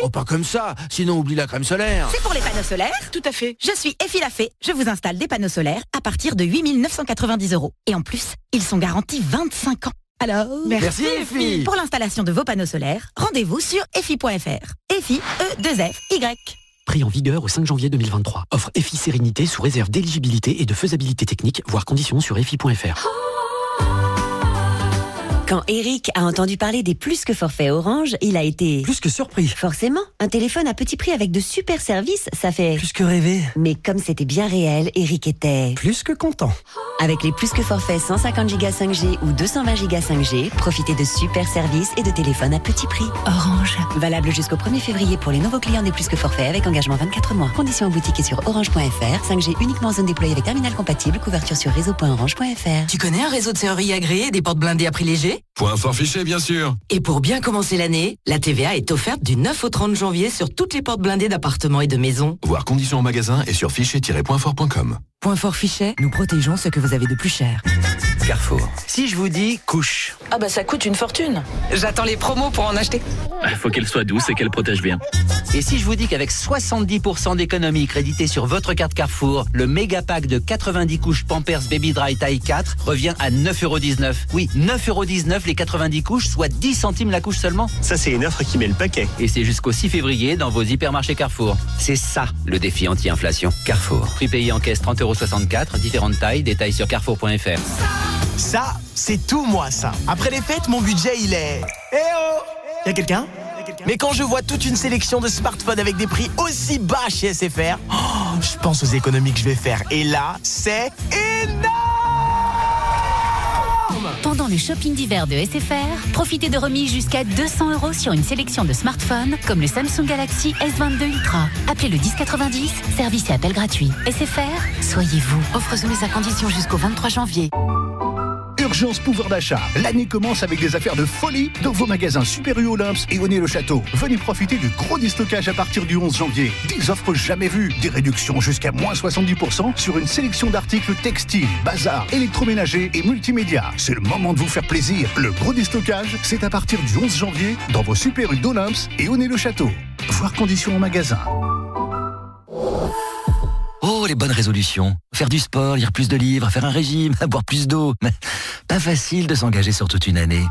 Oh, pas comme ça, sinon oublie la crème solaire. C'est pour les panneaux solaires? Tout à fait. Je suis Effie la Fée. Je vous installe des panneaux solaires à partir de 8 990 €. Et en plus, ils sont garantis 25 ans. Alors, merci Effie. Pour l'installation de vos panneaux solaires, rendez-vous sur effie.fr. Effie, E2FY. Prix en vigueur au 5 janvier 2023. Offre Effie Sérénité sous réserve d'éligibilité et de faisabilité technique, voire conditions sur effie.fr. Quand Eric a entendu parler des plus que forfaits Orange, il a été... plus que surpris. Forcément, un téléphone à petit prix avec de super services, ça fait... plus que rêver. Mais comme c'était bien réel, Eric était... plus que content. Avec les plus que forfaits 150 Go 5G ou 220 Go 5G, profitez de super services et de téléphones à petit prix. Orange. Valable jusqu'au 1er février pour les nouveaux clients des plus que forfaits avec engagement 24 mois. Conditions en boutique et sur orange.fr. 5G uniquement en zone déployée avec terminal compatible. Couverture sur réseau.orange.fr. Tu connais un réseau de serreries agréé et des portes blindées à prix léger? Point fort fiché, bien sûr. Et pour bien commencer l'année, la TVA est offerte du 9 au 30 janvier sur toutes les portes blindées d'appartements et de maisons. Voir conditions en magasin et sur fichier-pointfort.com. Point fort fiché, nous protégeons ce que vous avez de plus cher. Carrefour. Si je vous dis couche. Ah bah ça coûte une fortune. J'attends les promos pour en acheter. Il faut qu'elle soit douce et qu'elle protège bien. Et si je vous dis qu'avec 70% d'économie créditée sur votre carte Carrefour, le méga pack de 90 couches Pampers Baby Dry taille 4 revient à 9,19 €. Oui, 9,19 € les 90 couches, soit 10 centimes la couche seulement. Ça c'est une offre qui met le paquet. Et c'est jusqu'au 6 février dans vos hypermarchés Carrefour. C'est ça le défi anti-inflation. Carrefour. Prix payé en caisse 30,64 €, différentes tailles, détails sur carrefour.fr. Ça, c'est tout moi, ça. Après les fêtes, mon budget, il est... Eh oh ! Y'a quelqu'un ? Mais quand je vois toute une sélection de smartphones avec des prix aussi bas chez SFR, oh, je pense aux économies que je vais faire. Et là, c'est énorme ! Pendant le shopping d'hiver de SFR, profitez de remises jusqu'à 200 € sur une sélection de smartphones, comme le Samsung Galaxy S22 Ultra. Appelez le 1090, service et appel gratuit. SFR, soyez vous. Offre soumise à condition jusqu'au 23 janvier. Urgence pouvoir d'achat. L'année commence avec des affaires de folie dans vos magasins Super U Olymps et Aulnay-le-Château. Venez profiter du gros déstockage à partir du 11 janvier. Des offres jamais vues. Des réductions jusqu'à moins 70% sur une sélection d'articles textiles, bazar, électroménager et multimédia. C'est le moment de vous faire plaisir. Le gros déstockage, c'est à partir du 11 janvier dans vos Super U d'Olymps et Aulnay-le-Château. Voir conditions en magasin. Oh, les bonnes résolutions. Faire du sport, lire plus de livres, faire un régime, boire plus d'eau. Mais pas facile de s'engager sur toute une année.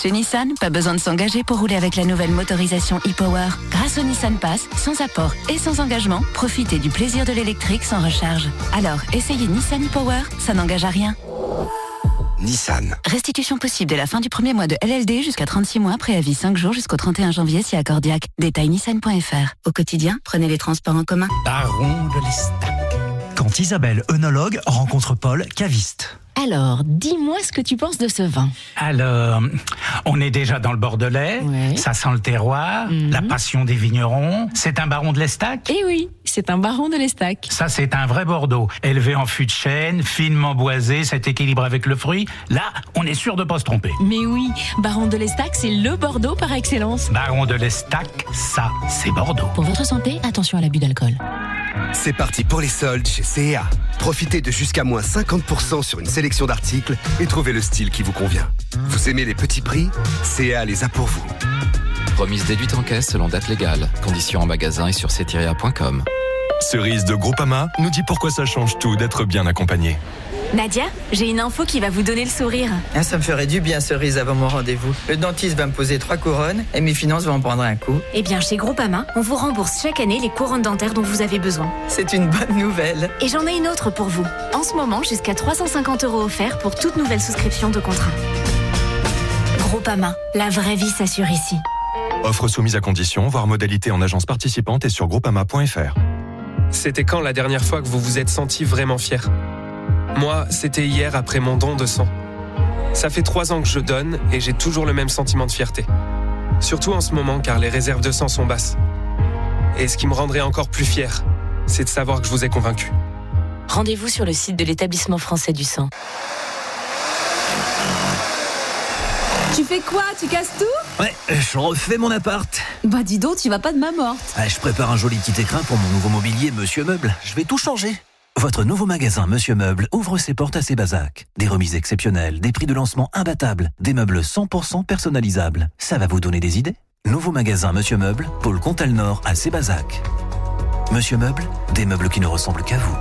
Chez Nissan, pas besoin de s'engager pour rouler avec la nouvelle motorisation e-Power. Grâce au Nissan Pass, sans apport et sans engagement, profitez du plaisir de l'électrique sans recharge. Alors, essayez Nissan e-Power, ça n'engage à rien. Nissan. Restitution possible dès la fin du premier mois de LLD jusqu'à 36 mois, préavis 5 jours jusqu'au 31 janvier si accordiaque. Détail nissan.fr. Au quotidien, prenez les transports en commun. Baron de l'Estac. Quand Isabelle, œnologue, rencontre Paul, caviste. Alors, dis-moi ce que tu penses de ce vin. Alors, on est déjà dans le Bordelais, ouais. Ça sent le terroir, la passion des vignerons. C'est un baron de l'Estac ? Eh oui, c'est un baron de l'Estac. Ça, c'est un vrai Bordeaux, élevé en fût de chêne, finement boisé, cet équilibre avec le fruit. Là, on est sûr de ne pas se tromper. Mais oui, baron de l'Estac, c'est le Bordeaux par excellence. Baron de l'Estac, ça, c'est Bordeaux. Pour votre santé, attention à l'abus d'alcool. C'est parti pour les soldes chez CEA. Profitez de jusqu'à moins 50% sur une sélection d'articles et trouvez le style qui vous convient. Vous aimez les petits prix ? CEA les a pour vous. Remise déduite en caisse selon date légale. Conditions en magasin et sur cetria.com. Cerise de Groupama nous dit pourquoi ça change tout d'être bien accompagné. Nadia, j'ai une info qui va vous donner le sourire. Ah, ça me ferait du bien, Cerise, avant mon rendez-vous. Le dentiste va me poser 3 couronnes et mes finances vont en prendre un coup. Eh bien, chez Groupama, on vous rembourse chaque année les couronnes dentaires dont vous avez besoin. C'est une bonne nouvelle. Et j'en ai une autre pour vous. En ce moment, jusqu'à 350 € offerts pour toute nouvelle souscription de contrat. Groupama, la vraie vie s'assure ici. Offre soumise à condition, voire modalité en agence participante et sur groupama.fr. C'était quand la dernière fois que vous vous êtes senti vraiment fier ? Moi, c'était hier après mon don de sang. Ça fait 3 ans que je donne et j'ai toujours le même sentiment de fierté. Surtout en ce moment car les réserves de sang sont basses. Et ce qui me rendrait encore plus fier, c'est de savoir que je vous ai convaincu. Rendez-vous sur le site de l'établissement français du sang. Tu fais quoi? Tu casses tout? Ouais, je refais mon appart. Bah dis donc, tu vas pas de ma morte. Ah, je prépare un joli petit écrin pour mon nouveau mobilier Monsieur Meuble. Je vais tout changer. Votre nouveau magasin Monsieur Meuble ouvre ses portes à Sébazac. Des remises exceptionnelles, des prix de lancement imbattables, des meubles 100% personnalisables. Ça va vous donner des idées? Nouveau magasin Monsieur Meuble, pôle Cantal-Nord à Sébazac. Monsieur Meuble, des meubles qui ne ressemblent qu'à vous.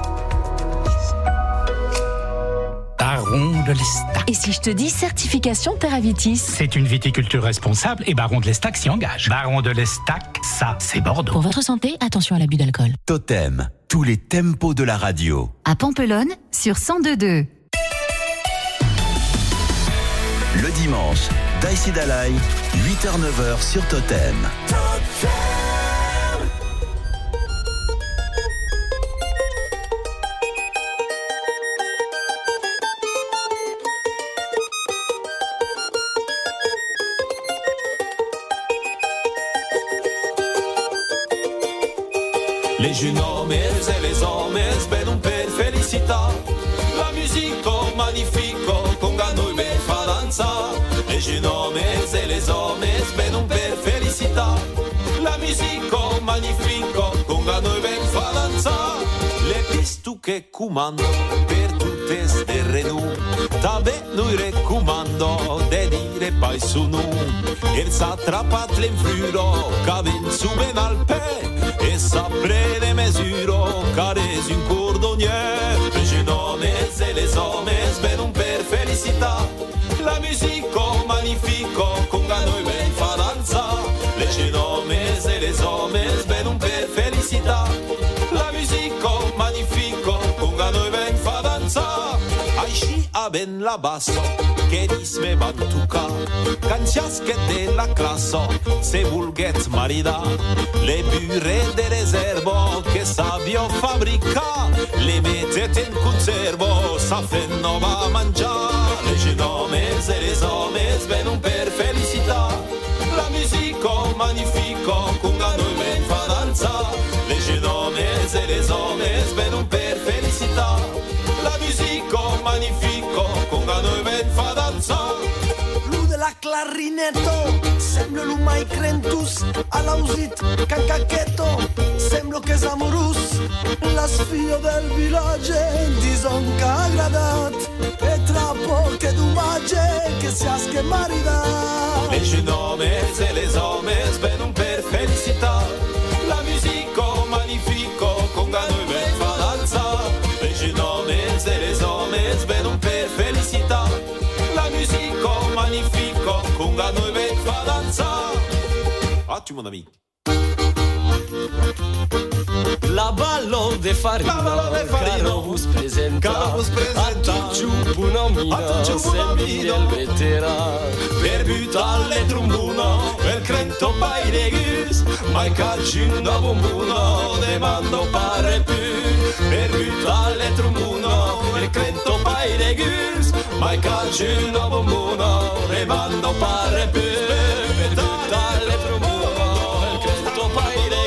Baron de l'Estac. Et si je te dis certification Terravitis? C'est une viticulture responsable et Baron de l'Estac s'y engage. Baron de l'Estac, ça, c'est Bordeaux. Pour votre santé, attention à l'abus d'alcool. Totem, tous les tempos de la radio. À Pampelonne, sur 102.2. Le dimanche, Daïsidalay, 8h-9h sur Totem. Totem. Les nomes e les hommes vedono per felicità, la musica magnifica con noi per fa danza. Les nomes e les hommes vedono per felicità, la musica magnifica con noi per fa danza. Le pistuche comando per tutte ste renu, tabe noi recomando de dire pai su nu. El s'attrapat l'influro caven su ben al pe. Et ça prend des mesures, car est une cordonnière. Les noms et les hommes vedono per felicità, la musica magnifica con noi ben fa danza. Les noms et les hommes vedono per felicità, la musica magnifica con noi ben fa danza. Així aben la basso, che disme bantuca, canciasche della classo, se vulguet marida, le pure de reservo che sabio fabbrica, le mettete in conservo, sa fenno va a mangiare. Le genomes e le somes vedono per felicità, la musica magnifica con noi ben fa danza. Le genomes e le somes vedono per felicità, la musica magnifica con noi ben fa danza. L'ou de la clarinetto, sembla l'ou mai crentus, alla usit cancacchetto, sembla che s'amorus. Las fio del village dison che ha gradat, e tra poche d'umage che si asche marida. Le genomes e les hommes vedono per felicità, la musica magnifica con noi ben fa danza. Les noms et les hommes vedono per felicità, la musica magnifica con noi ben fa danza. Ah tu mon ami. La ballon de farina, la ballon de farina, Caro vos presenta a tucciu bunomina, servire il vetera, per buttare le trombuna, per crento pai regus, mai cacciun da bombuna, ne mando pare più, per buttare le trombuna, per crento pai regus, mai cacciun da bombuna, ne mando pare più, per buttare le trombuna, per crento pai regus.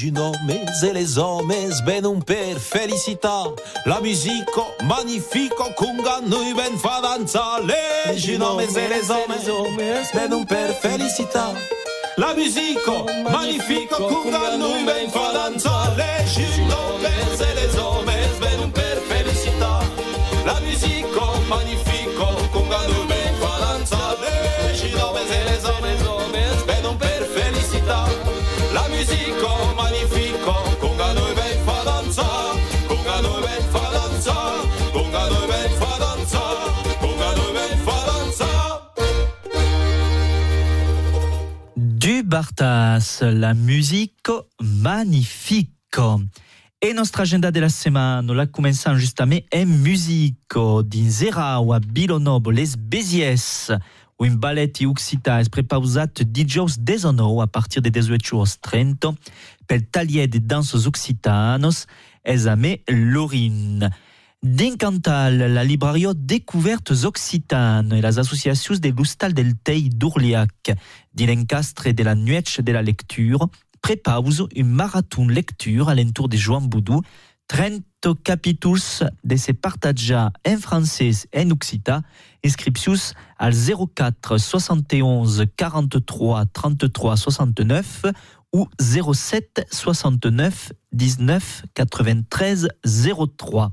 Les noms et les hommes vedono per felicità, la musica magnifica con noi ben fa danza. Les noms et les hommes vedono per felicità, la musica magnifica con noi ben fa danza. Les noms et les hommes vedono per felicità, la musica magnifica con noi ben fa danza. Les noms et les hommes vedono per felicità, la musica magnifica con noi ben fa danza, con noi ben fa danza, con noi ben fa danza, con noi ben fa danza. Du Bartas, la musique magnifique. E nostra agenda della semana começando justamente em músico din Zeraua, Bilonobo, Les Béziers, o Imbalete e Uxita es prepausat DJs desonou a partir de 18h30 pel talier de dansos occitanos es ame Lorin. Din Cantal, la libraria Découvertes Occitanes et les associations de l'Hostal del Tei d'Ourliac, din l'Encastre de la Nuetche de la Lecture, prépause une marathon lecture à l'entour de Joan Bodon, 30 capitules de se partager en français et en occitan, inscriptions al 04 71 43 33 69 ou 07 69 19 93 03.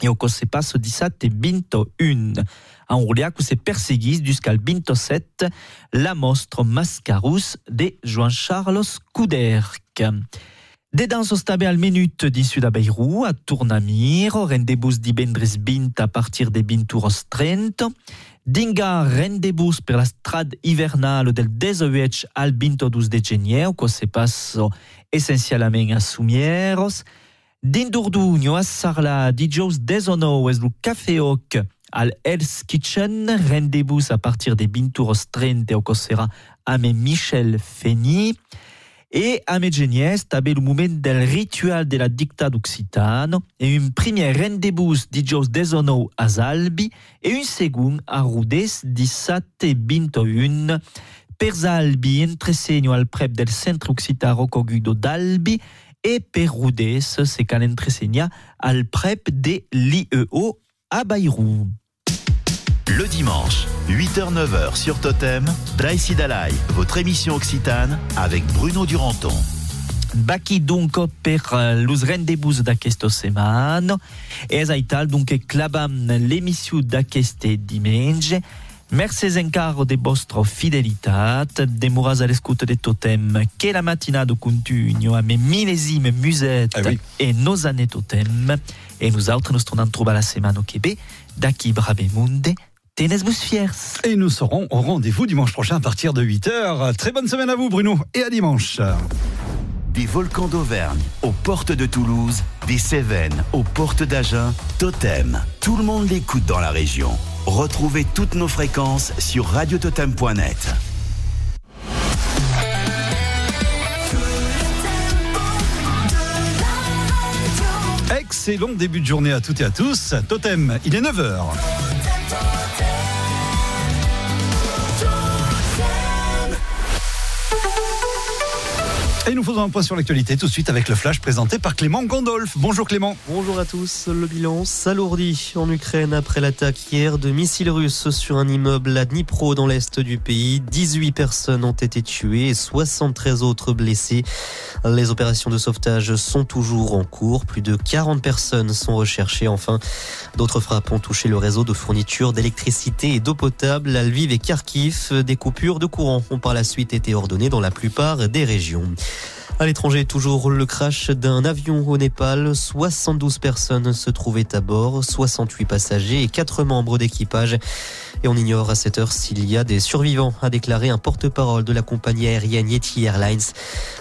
Et au se passe 17 et 21. En Ourliac, où se perseguit jusqu'à 27 la mostre Mascarus de Juan Carlos Couderc. Des danses stabées à la minute d'issue à Beyrou, à Tournamir, rendez-vous d'Ibendres Bint à partir des Binturos 30. Dinga, rendez-vous pour la strade hivernale del 18 al 22 de Genier, où se passe essentiellement à Soumieros. D'Indourdugno à Sarla, DJs Desono et le Café Oak à l'Health Kitchen, rendez-vous à partir des Binturos 30 et au Cossera avec Michel Feni. Et à Medjenies, tabé le moment del ritual de la dictade occitane et une première rendez-vous DJs Desono à Albi et une seconde à Rudes 17 et 21. Per Albi, entresegno al prep del centre occitan Rocogudo d'Albi et Peroudes, c'est qu'à l'entresegna al prep des l'IEO à Bayrou. Le dimanche, 8h-9h sur Totem, Daïsidalay, votre émission occitane avec Bruno Duranton. Baki donc per los rendez-vous d'aquesta semana. Et aital donc clabam l'émission d'aqueste dimanche. Merci encore de vostra fidelitat, demoras à l'escoute de Totem, que la matinada continue avec millésime musette et nos années Totem. Et nous autres, nous tournons trouver la semaine au Québec, d'aqui brabe monde, tenez-vous fiers. Et nous serons au rendez-vous dimanche prochain à partir de 8h. Très bonne semaine à vous Bruno, et à dimanche. Des volcans d'Auvergne aux portes de Toulouse, des Cévennes aux portes d'Agen, Totem, tout le monde l'écoute dans la région. Retrouvez toutes nos fréquences sur radiototem.net. Excellent début de journée à toutes et à tous. Totem, il est 9h. Et nous faisons un point sur l'actualité tout de suite avec le flash présenté par Clément Gandolf. Bonjour Clément. Bonjour à tous. Le bilan s'alourdit en Ukraine après l'attaque hier de missiles russes sur un immeuble à Dnipro dans l'est du pays. 18 personnes ont été tuées et 73 autres blessées. Les opérations de sauvetage sont toujours en cours. Plus de 40 personnes sont recherchées. Enfin, d'autres frappes ont touché le réseau de fourniture d'électricité et d'eau potable à Lviv et Kharkiv. Des coupures de courant ont par la suite été ordonnées dans la plupart des régions. À l'étranger, toujours le crash d'un avion au Népal. 72 personnes se trouvaient à bord, 68 passagers et 4 membres d'équipage. Et on ignore à cette heure s'il y a des survivants, a déclaré un porte-parole de la compagnie aérienne Yeti Airlines.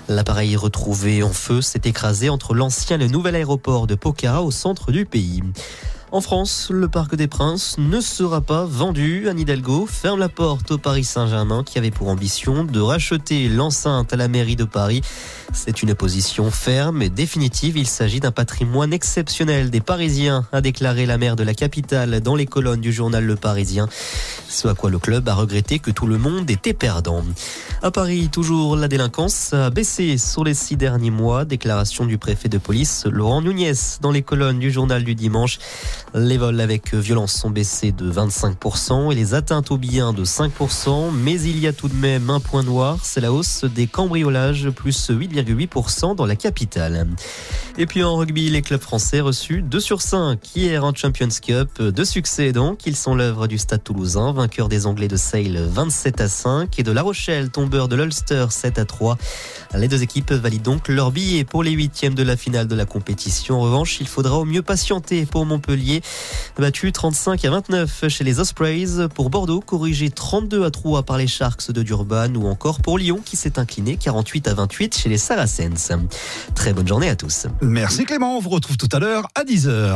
L'appareil retrouvé en feu s'est écrasé entre l'ancien et le nouvel aéroport de Pokhara au centre du pays. En France, le Parc des Princes ne sera pas vendu. Anne Hidalgo ferme la porte au Paris Saint-Germain qui avait pour ambition de racheter l'enceinte à la mairie de Paris. C'est une position ferme et définitive. Il s'agit d'un patrimoine exceptionnel des Parisiens, a déclaré la maire de la capitale dans les colonnes du journal Le Parisien. Ce à quoi le club a regretté que tout le monde était perdant. À Paris, toujours la délinquance a baissé sur les 6 derniers mois. Déclaration du préfet de police Laurent Nunez dans les colonnes du journal du dimanche. Les vols avec violence sont baissés de 25% et les atteintes aux biens de 5%. Mais il y a tout de même un point noir, c'est la hausse des cambriolages, plus 8,8% dans la capitale. Et puis en rugby, les clubs français reçus 2 sur 5 hier en Champions Cup. 2 succès donc, ils sont l'œuvre du Stade Toulousain, vainqueur des Anglais de Sale 27-5 et de La Rochelle, tombeur de l'Ulster 7-3. Les 2 équipes valident donc leur billet pour les 8e de la finale de la compétition. En revanche, il faudra au mieux patienter pour Montpellier. Montpellier, battu 35-29 chez les Ospreys. Pour Bordeaux, corrigé 32-3 par les Sharks de Durban, ou encore pour Lyon qui s'est incliné 48-28 chez les Saracens. Très bonne journée à tous. Merci Clément, on vous retrouve tout à l'heure à 10h.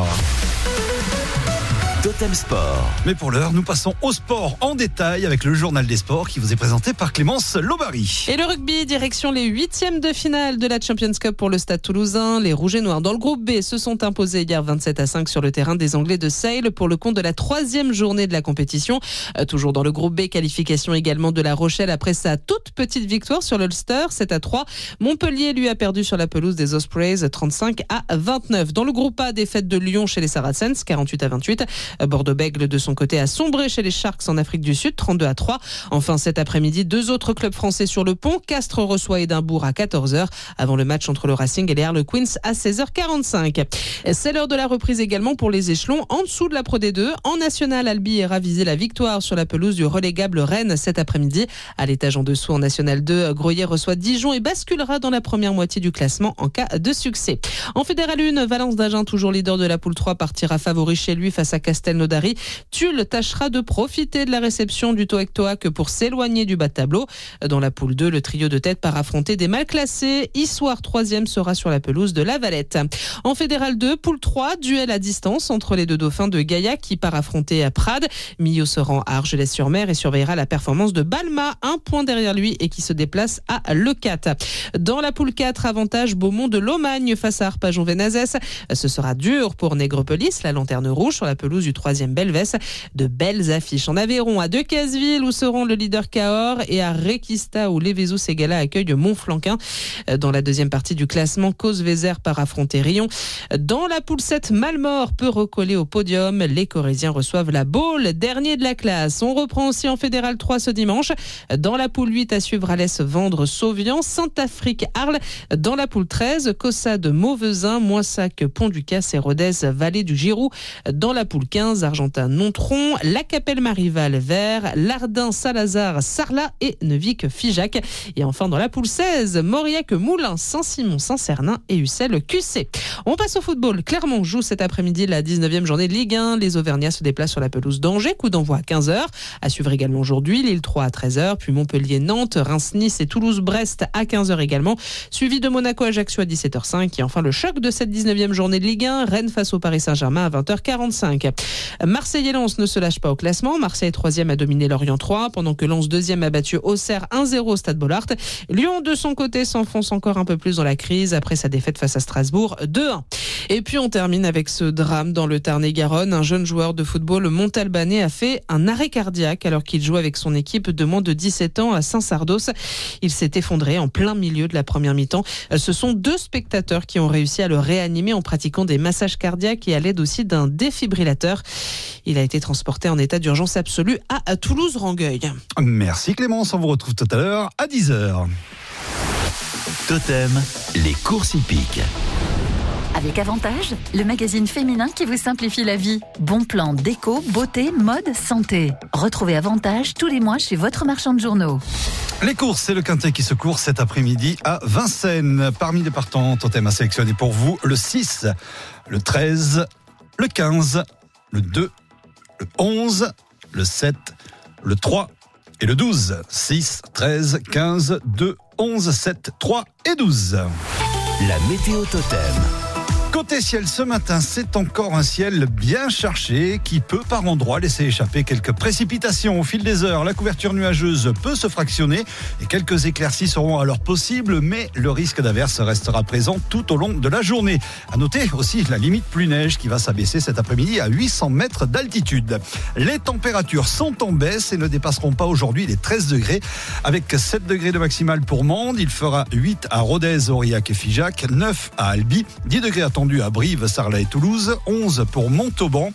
Totem Sport. Mais pour l'heure, nous passons au sport en détail avec le journal des sports qui vous est présenté par Clémence Lobary. Et le rugby, direction les 8e de finale de la Champions Cup pour le Stade Toulousain. Les Rouges et Noirs dans le groupe B se sont imposés hier 27-5 sur le terrain des Anglais de Sale pour le compte de la 3e journée de la compétition. Toujours dans le groupe B, qualification également de La Rochelle après sa toute petite victoire sur l'Ulster 7-3. Montpellier lui a perdu sur la pelouse des Ospreys 35-29. Dans le groupe A, défaite de Lyon chez les Saracens 48-28. Bordeaux-Bègle, de son côté, a sombré chez les Sharks en Afrique du Sud, 32-3. Enfin, cet après-midi, deux autres clubs français sur le pont. Castres reçoit Edimbourg à 14h, avant le match entre le Racing et les Harlequins à 16h45. C'est l'heure de la reprise également pour les échelons en dessous de la Pro D2. En National, Albi est ravisé la victoire sur la pelouse du relégable Rennes cet après-midi. À l'étage en dessous, en National 2, Gruyères reçoit Dijon et basculera dans la première moitié du classement en cas de succès. En Fédéral 1, Valence d'Agen, toujours leader de la poule 3, partira favori chez lui face à Castelnaudary. Tulle tâchera de profiter de la réception du Toec-Toac pour s'éloigner du bas de tableau. Dans la poule 2, le trio de tête part affronter des mal classés. Issoire 3e sera sur la pelouse de La Valette. En Fédéral 2, poule 3, duel à distance entre les deux dauphins de Gaillac qui part affronter à Prades. Millau se rend à Argelès-sur-Mer et surveillera la performance de Balma, un point derrière lui et qui se déplace à Leucate. Dans la poule 4, avantage Beaumont de Lomagne face à Arpajon-Vénazès. Ce sera dur pour Nègrepelisse, la lanterne rouge sur la pelouse du 3e Belvès. De belles affiches en Aveyron à Decazeville où seront le leader Cahors et à Requista où l'Évézou Ségala accueille Montflanquin. Dans la deuxième partie du classement, Causse-Vézère par affronter Rion. Dans la poule 7, Malmort peut recoller au podium. Les Corréziens reçoivent la Baule, dernier de la classe. On reprend aussi en Fédéral 3 ce dimanche. Dans la poule 8, à suivre Alès, Vendre, Sauvian, Saint-Afrique, Arles. Dans la poule 13, Caussade, Mauvezin, Moissac, Pont-du-Casse et Rodez, Vallée du Giroux. Dans la poule 15, Argentin, Nontron, La Capelle, Marival, Vert, Lardin, Salazar, Sarla et Neuvic, Figeac. Et enfin dans la poule 16, Mauriac, Moulins, Saint-Simon, Saint-Cernin et Ussel, QC. On passe au football. Clermont joue cet après-midi la 19e journée de Ligue 1. Les Auvergnats se déplacent sur la pelouse d'Angers, coup d'envoi à 15h. À suivre également aujourd'hui, Lille 3 à 13h, puis Montpellier, Nantes, Reims, Nice et Toulouse-Brest à 15h également. Suivi de Monaco, Ajaccio à 17h05. Et enfin le choc de cette 19e journée de Ligue 1, Rennes face au Paris Saint-Germain à 20h45. Marseille et Lens ne se lâchent pas au classement. Marseille 3e a dominé Lorient 3, pendant que Lens 2e a battu Auxerre 1-0 au Stade Bollard. Lyon, de son côté, s'enfonce encore un peu plus dans la crise après sa défaite face à Strasbourg 2-1. Et puis on termine avec ce drame dans le Tarn-et-Garonne. Un jeune joueur de football montalbanais a fait un arrêt cardiaque alors qu'il jouait avec son équipe de moins de 17 ans à Saint-Sardos. Il s'est effondré en plein milieu de la première mi-temps. Ce sont deux spectateurs qui ont réussi à le réanimer en pratiquant des massages cardiaques et à l'aide aussi d'un défibrillateur. Il a été transporté en état d'urgence absolue à Toulouse-Rangueil. Merci Clémence, on vous retrouve tout à l'heure à 10h. Totem, les courses hippiques. Avec Avantage, le magazine féminin qui vous simplifie la vie. Bon plan, déco, beauté, mode, santé. Retrouvez Avantage tous les mois chez votre marchand de journaux. Les courses, c'est le quintet qui se court cet après-midi à Vincennes. Parmi les partants, Totem a sélectionné pour vous le 6, le 13, le 15, le 2, le 11, le 7, le 3 et le 12. 6, 13, 15, 2, 11, 7, 3 et 12. La météo Totem. Côté ciel ce matin, c'est encore un ciel bien chargé qui peut par endroits laisser échapper quelques précipitations. Au fil des heures, la couverture nuageuse peut se fractionner et quelques éclaircies seront alors possibles, mais le risque d'averse restera présent tout au long de la journée. À noter aussi la limite pluie-neige qui va s'abaisser cet après-midi à 800 mètres d'altitude. Les températures sont en baisse et ne dépasseront pas aujourd'hui les 13 degrés, avec 7 degrés de maximale pour Mende. Il fera 8 à Rodez, Aurillac et Figeac, 9 à Albi, 10 degrés à Brive, Sarlat et Toulouse, 11 pour Montauban,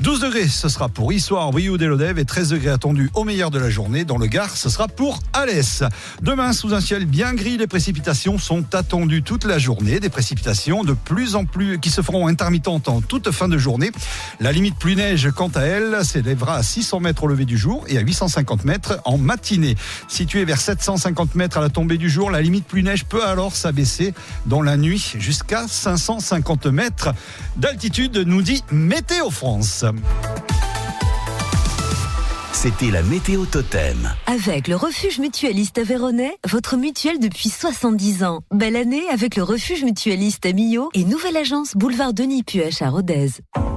12 degrés, ce sera pour Issoire, Brioude et l'Odève, et 13 degrés attendus au meilleur de la journée. Dans le Gard, ce sera pour Alès. Demain, sous un ciel bien gris, les précipitations sont attendues toute la journée. Des précipitations de plus en plus qui se feront intermittentes en toute fin de journée. La limite pluie-neige, quant à elle, s'élèvera à 600 mètres au lever du jour et à 850 mètres en matinée. Située vers 750 mètres à la tombée du jour, la limite pluie-neige peut alors s'abaisser dans la nuit jusqu'à 550 mètres d'altitude, nous dit Météo France. C'était la météo Totem. Avec le refuge mutualiste Aveyronais, votre mutuelle depuis 70 ans. Belle année avec le refuge mutualiste à Millau et nouvelle agence boulevard Denis Puech à Rodez.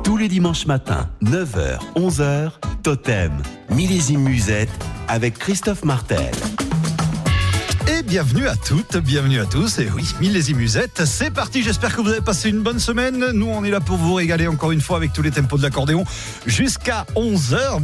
Tous les dimanches matins, 9h, 11h, Totem. Millésime musette avec Christophe Martel. Et bienvenue à toutes, bienvenue à tous. Et oui, Millésime musette, c'est parti. J'espère que vous avez passé une bonne semaine. Nous, on est là pour vous régaler encore une fois avec tous les tempos de l'accordéon jusqu'à 11h.